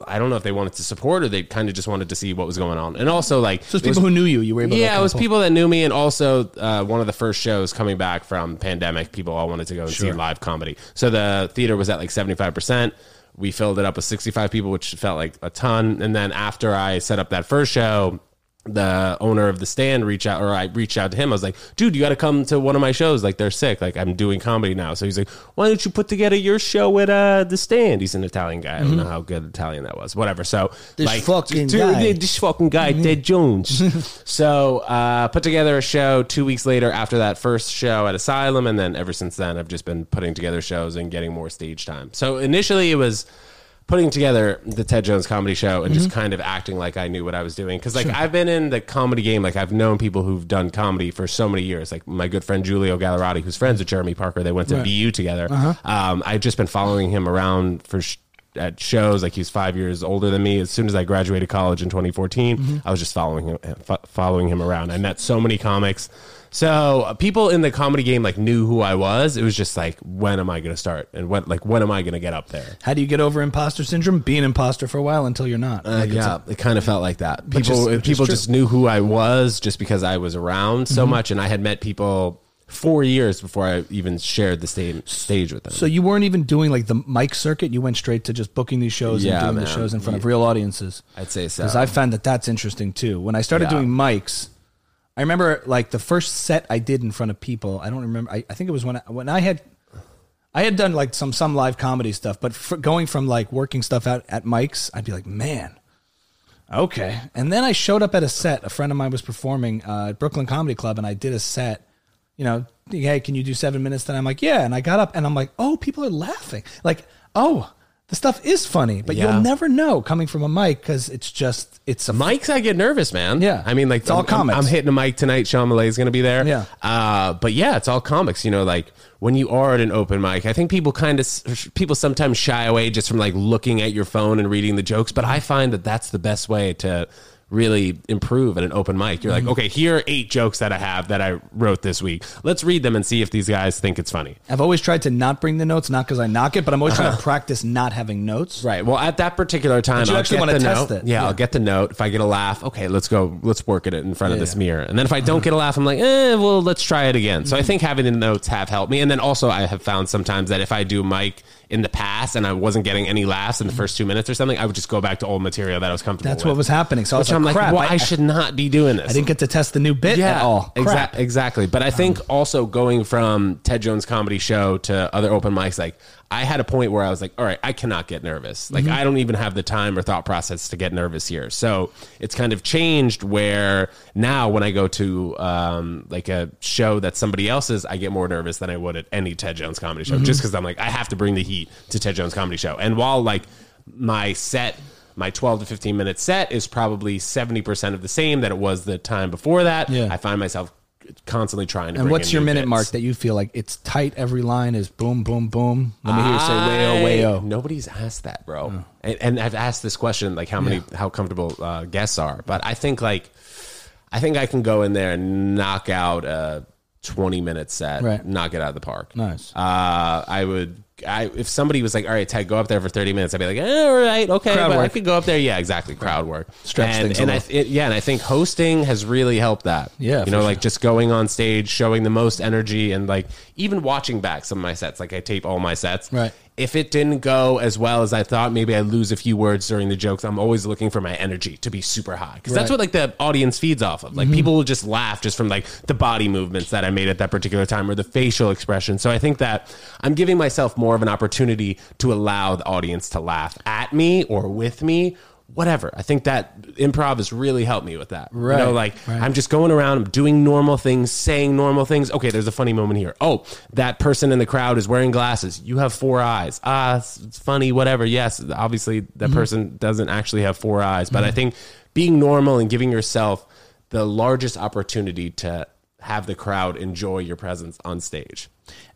I don't know if they wanted to support or they kind of just wanted to see what was going on. And also like, so it's people was, who knew you, you were able yeah, to it was pull. people that knew me. And also uh, one of the first shows coming back from pandemic, people all wanted to go and sure. see live comedy. So the theater was at like seventy-five percent. We filled it up with sixty-five people, which felt like a ton. And then after I set up that first show, the owner of The Stand reached out, or I reached out to him. I was like, dude, you got to come to one of my shows. Like, they're sick. Like, I'm doing comedy now. So he's like, why don't you put together your show at uh, The Stand? He's an Italian guy. I don't mm-hmm. know how good Italian that was. Whatever. So this like, fucking dude, guy. This fucking guy, mm-hmm. Ted Jones. So uh, put together a show two weeks later after that first show at Asylum. And then ever since then, I've just been putting together shows and getting more stage time. So initially it was putting together the Ted Jones comedy show and mm-hmm. just kind of acting like I knew what I was doing. Cause like sure. I've been in the comedy game. Like I've known people who've done comedy for so many years. Like my good friend, Giulio Gallerati, who's friends with Jeremy Parker. They went to right. B U together. Uh-huh. Um, I've just been following him around for sh- at shows. Like he's five years older than me. As soon as I graduated college in twenty fourteen, mm-hmm. I was just following him, f- following him around. I met so many comics. So uh, people in the comedy game like knew who I was. It was just like, when am I going to start? And what, like, when am I going to get up there? How do you get over imposter syndrome? Be an imposter for a while until you're not. Uh, like yeah, a, it kind of felt like that. People, just, people just knew who I was just because I was around so mm-hmm. much. And I had met people four years before I even shared the stage, stage with them. So you weren't even doing like the mic circuit. You went straight to just booking these shows yeah, and doing man. the shows in front yeah. of real audiences. I'd say so. Because I found that that's interesting too. When I started yeah. doing mics, I remember like the first set I did in front of people. I don't remember. I, I think it was when I, when I had, I had done like some, some live comedy stuff, but for going from like working stuff out at mics, I'd be like, man, okay. And then I showed up at a set. A friend of mine was performing uh, at Brooklyn Comedy Club and I did a set, you know, hey, can you do seven minutes? Then I'm like, yeah. And I got up and I'm like, oh, people are laughing. Like, oh, the stuff is funny, but yeah. you'll never know coming from a mic because it's just, it's a mics. I get nervous, man. Yeah. I mean, like, it's I'm, all comics. I'm, I'm hitting a mic tonight. Sean Millay is going to be there. Yeah. Uh, but yeah, it's all comics. You know, like when you are at an open mic, I think people kind of, people sometimes shy away just from like looking at your phone and reading the jokes. But I find that that's the best way to really improve at an open mic. You're like, okay, here are eight jokes that I have that I wrote this week. Let's read them and see if these guys think it's funny. I've always tried to not bring the notes, not because I knock it, but I'm always trying to practice not having notes. Right. Well, at that particular time, I'll actually get want to the test note. It. Yeah, yeah, I'll get the note. If I get a laugh, okay, let's go. Let's work at it in front yeah, of this yeah. mirror. And then if I don't get a laugh, I'm like, eh, well, let's try it again. So mm-hmm. I think having the notes have helped me. And then also I have found sometimes that if I do mic in the past and I wasn't getting any laughs in the first two minutes or something, I would just go back to old material that I was comfortable That's with. That's what was happening. So I was like, I'm like, crap, well, I, I should not be doing this. I didn't get to test the new bit yeah, at all. Exa- exactly. But I think um, also going from Ted Jones' comedy show to other open mics, like I had a point where I was like, all right, I cannot get nervous. Like mm-hmm. I don't even have the time or thought process to get nervous here. So it's kind of changed where now when I go to um, like a show that somebody else's, I get more nervous than I would at any Ted Jones comedy show, mm-hmm. just because I'm like, I have to bring the heat to Ted Jones comedy show. And while like my set, my twelve to fifteen minute set is probably seventy percent of the same that it was the time before that. Yeah. I find myself constantly trying to. And bring what's in your minute bits. Mark that you feel like it's tight? Every line is boom, boom, boom. Let me hear you say wayo, wayo. Nobody's asked that, bro. Oh. And, and I've asked this question, like how many, yeah. how comfortable uh, guests are. But I think like, I think I can go in there and knock out a twenty minute set, right. knock it out of the park. Nice. Uh, I would. I, if somebody was like, all right, Ted, go up there for thirty minutes, I'd be like, eh, all right, okay, crowd but work. I could go up there. Yeah, exactly. Crowd work. Stretch and, things and a I, it, Yeah, and I think hosting has really helped that. Yeah, you know, like sure. just going on stage, showing the most energy, and like even watching back some of my sets. Like I tape all my sets. Right. If it didn't go as well as I thought, maybe I lose a few words during the jokes. I'm always looking for my energy to be super high because right. that's what like the audience feeds off of. Like mm-hmm. people will just laugh just from like the body movements that I made at that particular time or the facial expression. So I think that I'm giving myself more of an opportunity to allow the audience to laugh at me or with me. Whatever. I think that improv has really helped me with that. Right. You know, like right. I'm just going around, I'm doing normal things, saying normal things. Okay, there's a funny moment here. Oh, that person in the crowd is wearing glasses. You have four eyes. Ah, uh, it's funny, whatever. Yes, obviously that mm-hmm. person doesn't actually have four eyes. But mm-hmm. I think being normal and giving yourself the largest opportunity to have the crowd enjoy your presence on stage.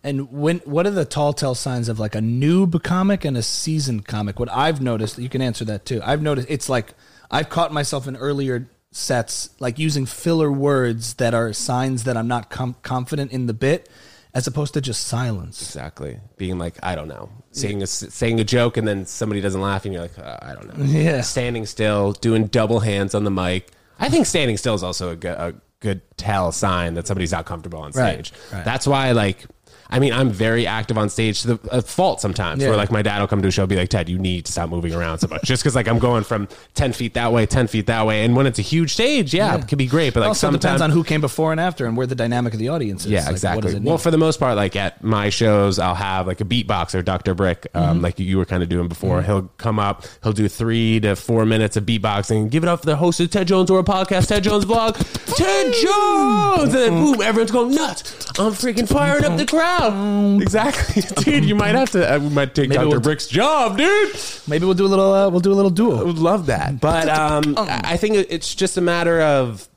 And when, what are the tall tale signs of like a noob comic and a seasoned comic? What I've noticed, you can answer that too. I've noticed it's like, I've caught myself in earlier sets, like using filler words that are signs that I'm not com- confident in the bit, as opposed to just silence. Exactly. Being like, I don't know, saying yeah. a, saying a joke and then somebody doesn't laugh and you're like, uh, I don't know. Yeah. Standing still, doing double hands on the mic. I think standing still is also a, a good tell sign that somebody's not comfortable on stage. Right, right. That's why like, I mean, I'm very active on stage to the uh, fault sometimes yeah. where like my dad will come to a show and be like, Ted, you need to stop moving around so much. Just because like I'm going from ten feet that way, ten feet that way. And when it's a huge stage, yeah, yeah. it can be great. But like also sometimes, depends on who came before and after and where the dynamic of the audience is. Yeah, like, exactly. Well, for the most part, like at my shows, I'll have like a beatboxer, Doctor Brick, um, mm-hmm. like you were kind of doing before. Mm-hmm. He'll come up, he'll do three to four minutes of beatboxing. Give it up for the host of Ted Jones or a podcast, Ted Jones Vlog, Ted Jones. And then boom, everyone's going nuts. I'm freaking firing up the crowd. Exactly, dude. You might have to. Uh, we might take Maybe Doctor We'll Brick's job, dude. Maybe we'll do a little. Uh, we'll do a little duo. I would love that. But um, I think it's just a matter of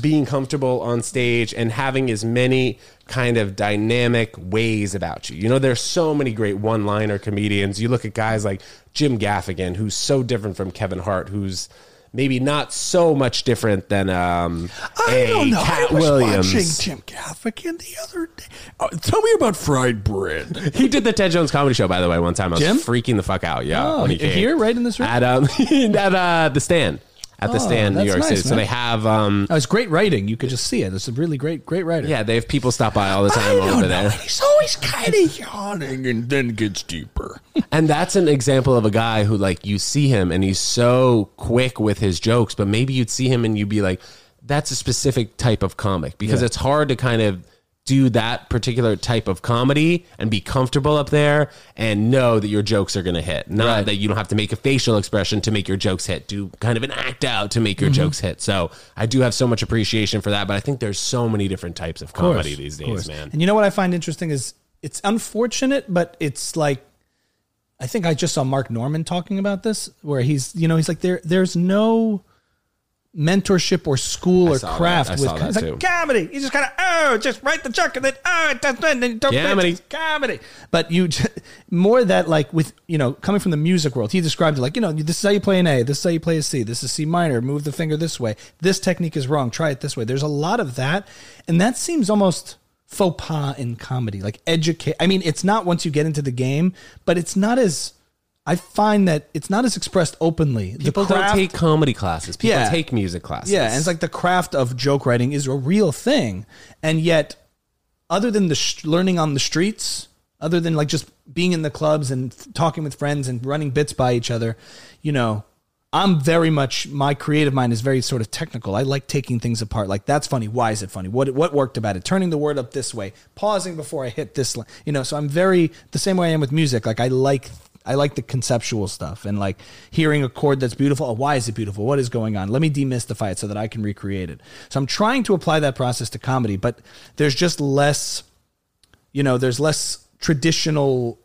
being comfortable on stage and having as many kind of dynamic ways about you. You know, there's so many great one-liner comedians. You look at guys like Jim Gaffigan, who's so different from Kevin Hart, who's maybe not so much different than um, I don't know. Cat I was Williams. Watching Jim Gaffigan the other day. Oh, tell me about fried bread. He did the Ted Jones comedy show, by the way, one time. I was Jim? freaking the fuck out. Yeah, oh, he here, right in this room at um, at uh, the Stand. At the oh, Stand, New York nice, City. Man. So they have... Um, oh, it's great writing. You could just see it. It's a really great, great writer. Yeah, they have people stop by all the time over know. there. He's always kind of yawning and then gets deeper. And that's an example of a guy who, like, you see him and he's so quick with his jokes, but maybe you'd see him and you'd be like, that's a specific type of comic because yeah. it's hard to kind of do that particular type of comedy and be comfortable up there and know that your jokes are going to hit. Not right. that you don't have to make a facial expression to make your jokes hit. Do kind of an act out to make your mm-hmm. jokes hit. So I do have so much appreciation for that, but I think there's so many different types of comedy of course, these days, man. And you know what I find interesting is it's unfortunate, but it's like, I think I just saw Mark Norman talking about this where he's, you know, he's like, there, there's no mentorship or school I or craft with that, it's like comedy. You just kind of, oh, just write the check and then, oh, it doesn't, and then don't comedy. comedy. But you, just, more that like with, you know, coming from the music world, he described it like, you know, this is how you play an A, this is how you play a C, this is C minor, move the finger this way, this technique is wrong, try it this way. There's a lot of that. And that seems almost faux pas in comedy, like educate. I mean, it's not once you get into the game, but it's not as, I find that it's not as expressed openly. People the craft, don't take comedy classes. People yeah. take music classes. Yeah, and it's like the craft of joke writing is a real thing. And yet, other than the sh- learning on the streets, other than like just being in the clubs and f- talking with friends and running bits by each other, you know, I'm very much, my creative mind is very sort of technical. I like taking things apart. Like, that's funny. Why is it funny? What what worked about it? Turning the word up this way, pausing before I hit this line. You know, so I'm very, the same way I am with music. Like, I like I like the conceptual stuff and like hearing a chord that's beautiful. Oh, why is it beautiful? What is going on? Let me demystify it so that I can recreate it. So I'm trying to apply that process to comedy, but there's just less, you know, there's less traditional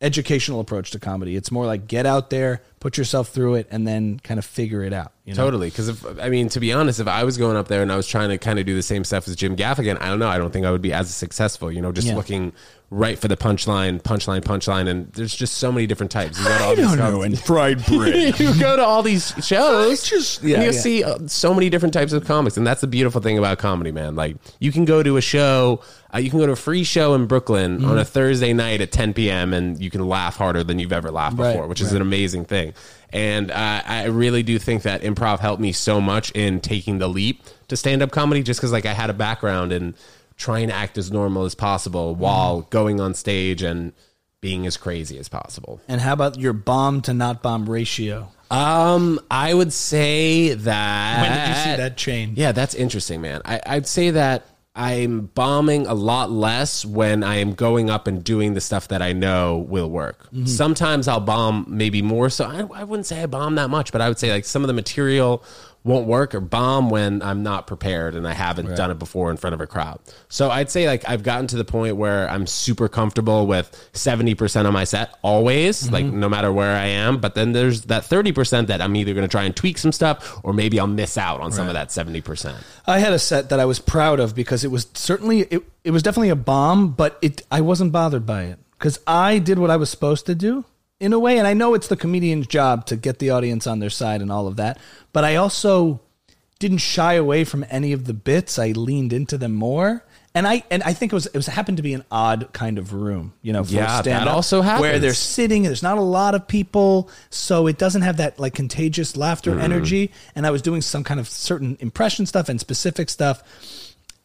educational approach to comedy. It's more like get out there, put yourself through it, and then kind of figure it out. You know? Totally. Because if I mean, to be honest, if I was going up there and I was trying to kind of do the same stuff as Jim Gaffigan, I don't know. I don't think I would be as successful, you know, just yeah. looking right for the punchline, punchline, punchline. And there's just so many different types. You got all I these don't know. And fried bread. You go to all these shows just, yeah, and you'll yeah. see uh, so many different types of comics. And that's the beautiful thing about comedy, man. Like you can go to a show. Uh, you can go to a free show in Brooklyn mm. on a Thursday night at ten p.m. and you can laugh harder than you've ever laughed before, right, which is right. an amazing thing. And uh, I really do think that improv helped me so much in taking the leap to stand-up comedy just because like I had a background in trying to act as normal as possible while mm. going on stage and being as crazy as possible. And how about your bomb to not bomb ratio? Um, I would say that... When did you see that change? Yeah, that's interesting, man. I, I'd say that I'm bombing a lot less when I am going up and doing the stuff that I know will work. Mm-hmm. Sometimes I'll bomb maybe more. So I, I wouldn't say I bomb that much, but I would say like some of the material won't work or bomb when I'm not prepared and I haven't right. done it before in front of a crowd. So I'd say like I've gotten to the point where I'm super comfortable with seventy percent of my set always, mm-hmm. like no matter where I am. But then there's that thirty percent that I'm either going to try and tweak some stuff or maybe I'll miss out on right. some of that seventy percent. I had a set that I was proud of because it was certainly, it, it was definitely a bomb, but it I wasn't bothered by it because I did what I was supposed to do in a way. And I know it's the comedian's job to get the audience on their side and all of that. But I also didn't shy away from any of the bits. I leaned into them more. And I and I think it was it was happened to be an odd kind of room, you know, for yeah, stand-up, that also happens. Where they're sitting, there's not a lot of people, so it doesn't have that like contagious laughter mm. energy. And I was doing some kind of certain impression stuff and specific stuff.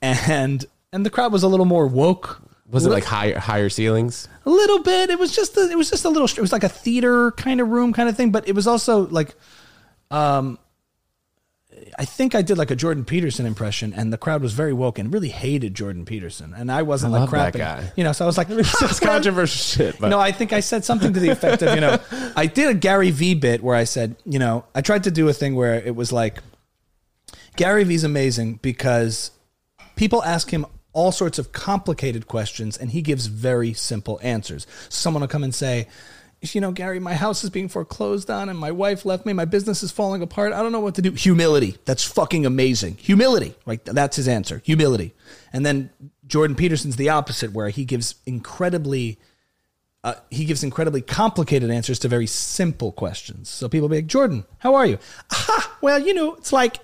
And and the crowd was a little more woke. Was it like higher higher ceilings? A little bit. It was just a, it was just a little. It was like a theater kind of room kind of thing, but it was also like, um, I think I did like a Jordan Peterson impression, and the crowd was very woke and really hated Jordan Peterson, and I wasn't I like love crapping, that guy. You know. So I was like, it's controversial shit. But. No, I think I said something to the effect of, you know, I did a Gary V bit where I said, you know, I tried to do a thing where it was like, Gary V's amazing because people ask him all sorts of complicated questions, and he gives very simple answers. Someone will come and say, you know, Gary, my house is being foreclosed on, and my wife left me. My business is falling apart. I don't know what to do. Humility. That's fucking amazing. Humility. Like, that's his answer. Humility. And then Jordan Peterson's the opposite, where he gives incredibly... Uh, he gives incredibly complicated answers to very simple questions. So people be like, Jordan, how are you? Aha! Well, you know, it's like...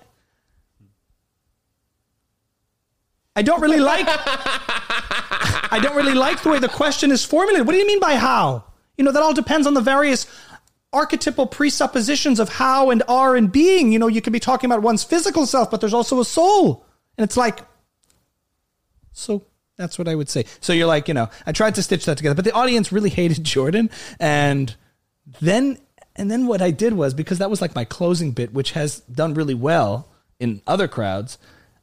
I don't really like I don't really like the way the question is formulated. What do you mean by how? You know, that all depends on the various archetypal presuppositions of how and are and being. You know, you could be talking about one's physical self, but there's also a soul. And it's like, so that's what I would say. So you're like, you know, I tried to stitch that together, but the audience really hated Jordan. And then and then what I did was, because that was like my closing bit, which has done really well in other crowds,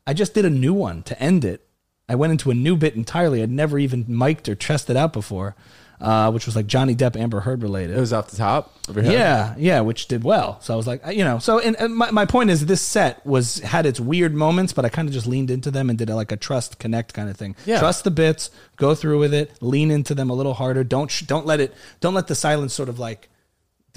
I just did a new one to end it. I went into a new bit entirely. I'd never even mic'd or tested out before, uh, which was like Johnny Depp, Amber Heard related. It was off the top of your head. Yeah, yeah, which did well. So I was like, you know, so and, and my, my point is this set was had its weird moments, but I kind of just leaned into them and did a, like a trust, connect kind of thing. Yeah. Trust the bits, go through with it, lean into them a little harder. Don't sh- don't let it, don't let the silence sort of like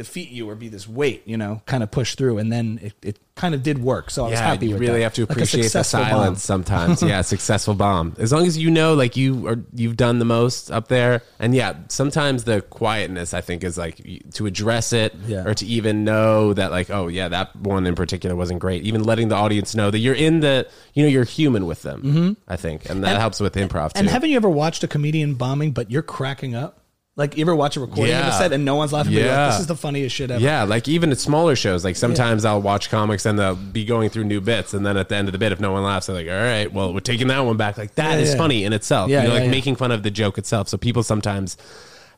defeat you or be this weight, you know, kind of push through. And then it, it kind of did work. So I was yeah, happy you with really that. Have to appreciate like the silence bomb. Sometimes. Yeah. Successful bomb. As long as you know, like you are, you've done the most up there. And yeah, sometimes the quietness I think is like to address it yeah. or to even know that like, oh yeah, that one in particular wasn't great. Even letting the audience know that you're in the, you know, you're human with them, mm-hmm. I think. And that and, helps with improv too. And haven't you ever watched a comedian bombing, but you're cracking up? Like, you ever watch a recording yeah. of a set and no one's laughing? Yeah. But you're like, this is the funniest shit ever. Yeah, like even at smaller shows, like sometimes yeah. I'll watch comics and they'll be going through new bits. And then at the end of the bit, if no one laughs, they're like, all right, well, we're taking that one back. Like, that yeah, is yeah. funny in itself. Yeah, you know, yeah, like yeah. making fun of the joke itself. So people sometimes...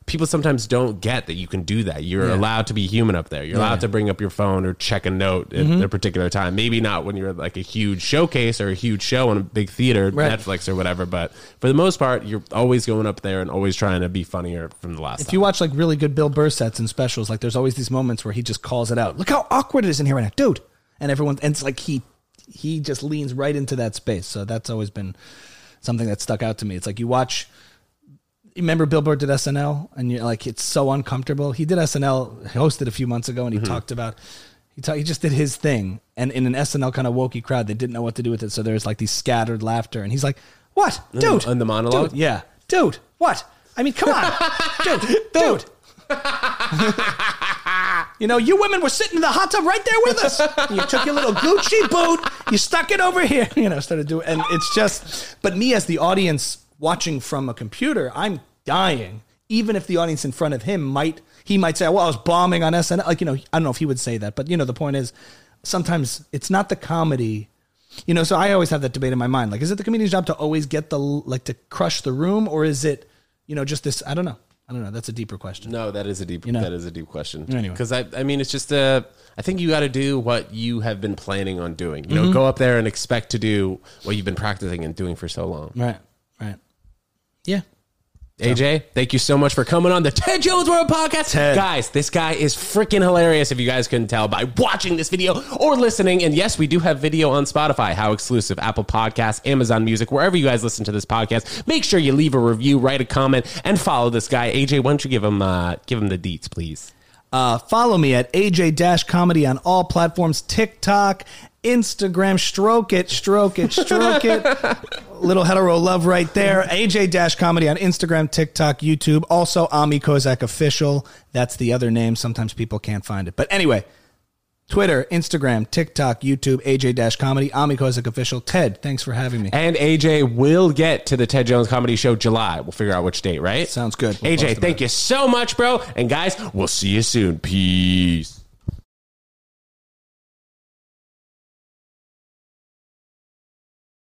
People sometimes don't get that you can do that. You're yeah. allowed to be human up there. You're yeah. allowed to bring up your phone or check a note at mm-hmm. a particular time. Maybe not when you're at like a huge showcase or a huge show in a big theater, right. Netflix or whatever. But for the most part, you're always going up there and always trying to be funnier from the last if time. If you watch like really good Bill Burr sets and specials, like there's always these moments where he just calls it out. Look how awkward it is in here right now, dude. And everyone, and it's like he, he just leans right into that space. So that's always been something that stuck out to me. It's like you watch... Remember Bill Burr did S N L and you're like, it's so uncomfortable. He did S N L, hosted a few months ago, and he mm-hmm. talked about, he, ta- he just did his thing. And in an S N L kind of wokey crowd, they didn't know what to do with it. So there's like these scattered laughter. And he's like, what? Dude. On the monologue? Dude, yeah. Dude, what? I mean, come on. Dude, dude. You know, you women were sitting in the hot tub right there with us. You took your little Gucci boot, you stuck it over here, you know, started doing, and it's just, but me as the audience, watching from a computer, I'm dying. Even if the audience in front of him might, he might say, well, I was bombing on S N L. Like, you know, I don't know if he would say that, but you know, the point is sometimes it's not the comedy, you know, so I always have that debate in my mind. Like, is it the comedian's job to always get the, like to crush the room, or is it, you know, just this, I don't know. I don't know. That's a deeper question. No, that is a deep, you know? that is a deep question. Anyway. Cause I, I mean, it's just a, I think you got to do what you have been planning on doing, you know, mm-hmm. go up there and expect to do what you've been practicing and doing for so long. Right. Right. Yeah. A J, so. Thank you so much for coming on the Ted Jones World Podcast. Ted. Guys, this guy is freaking hilarious if you guys couldn't tell by watching this video or listening. And yes, we do have video on Spotify, How Exclusive, Apple Podcasts, Amazon Music, wherever you guys listen to this podcast. Make sure you leave a review, write a comment, and follow this guy. A J, why don't you give him, uh, give him the deets, please? Uh, follow me at A J Comedy on all platforms, TikTok, Instagram, stroke it, stroke it, stroke it. Little hetero love right there. A J Comedy on Instagram, TikTok, YouTube. Also, Ami Kozak Official. That's the other name. Sometimes people can't find it. But anyway, Twitter, Instagram, TikTok, YouTube, A J Comedy, Ami Kozak Official. Ted, thanks for having me. And A J will get to the Ted Jones Comedy Show July. We'll figure out which date, right? Sounds good. We'll A J, thank you so much, bro. And guys, we'll see you soon. Peace.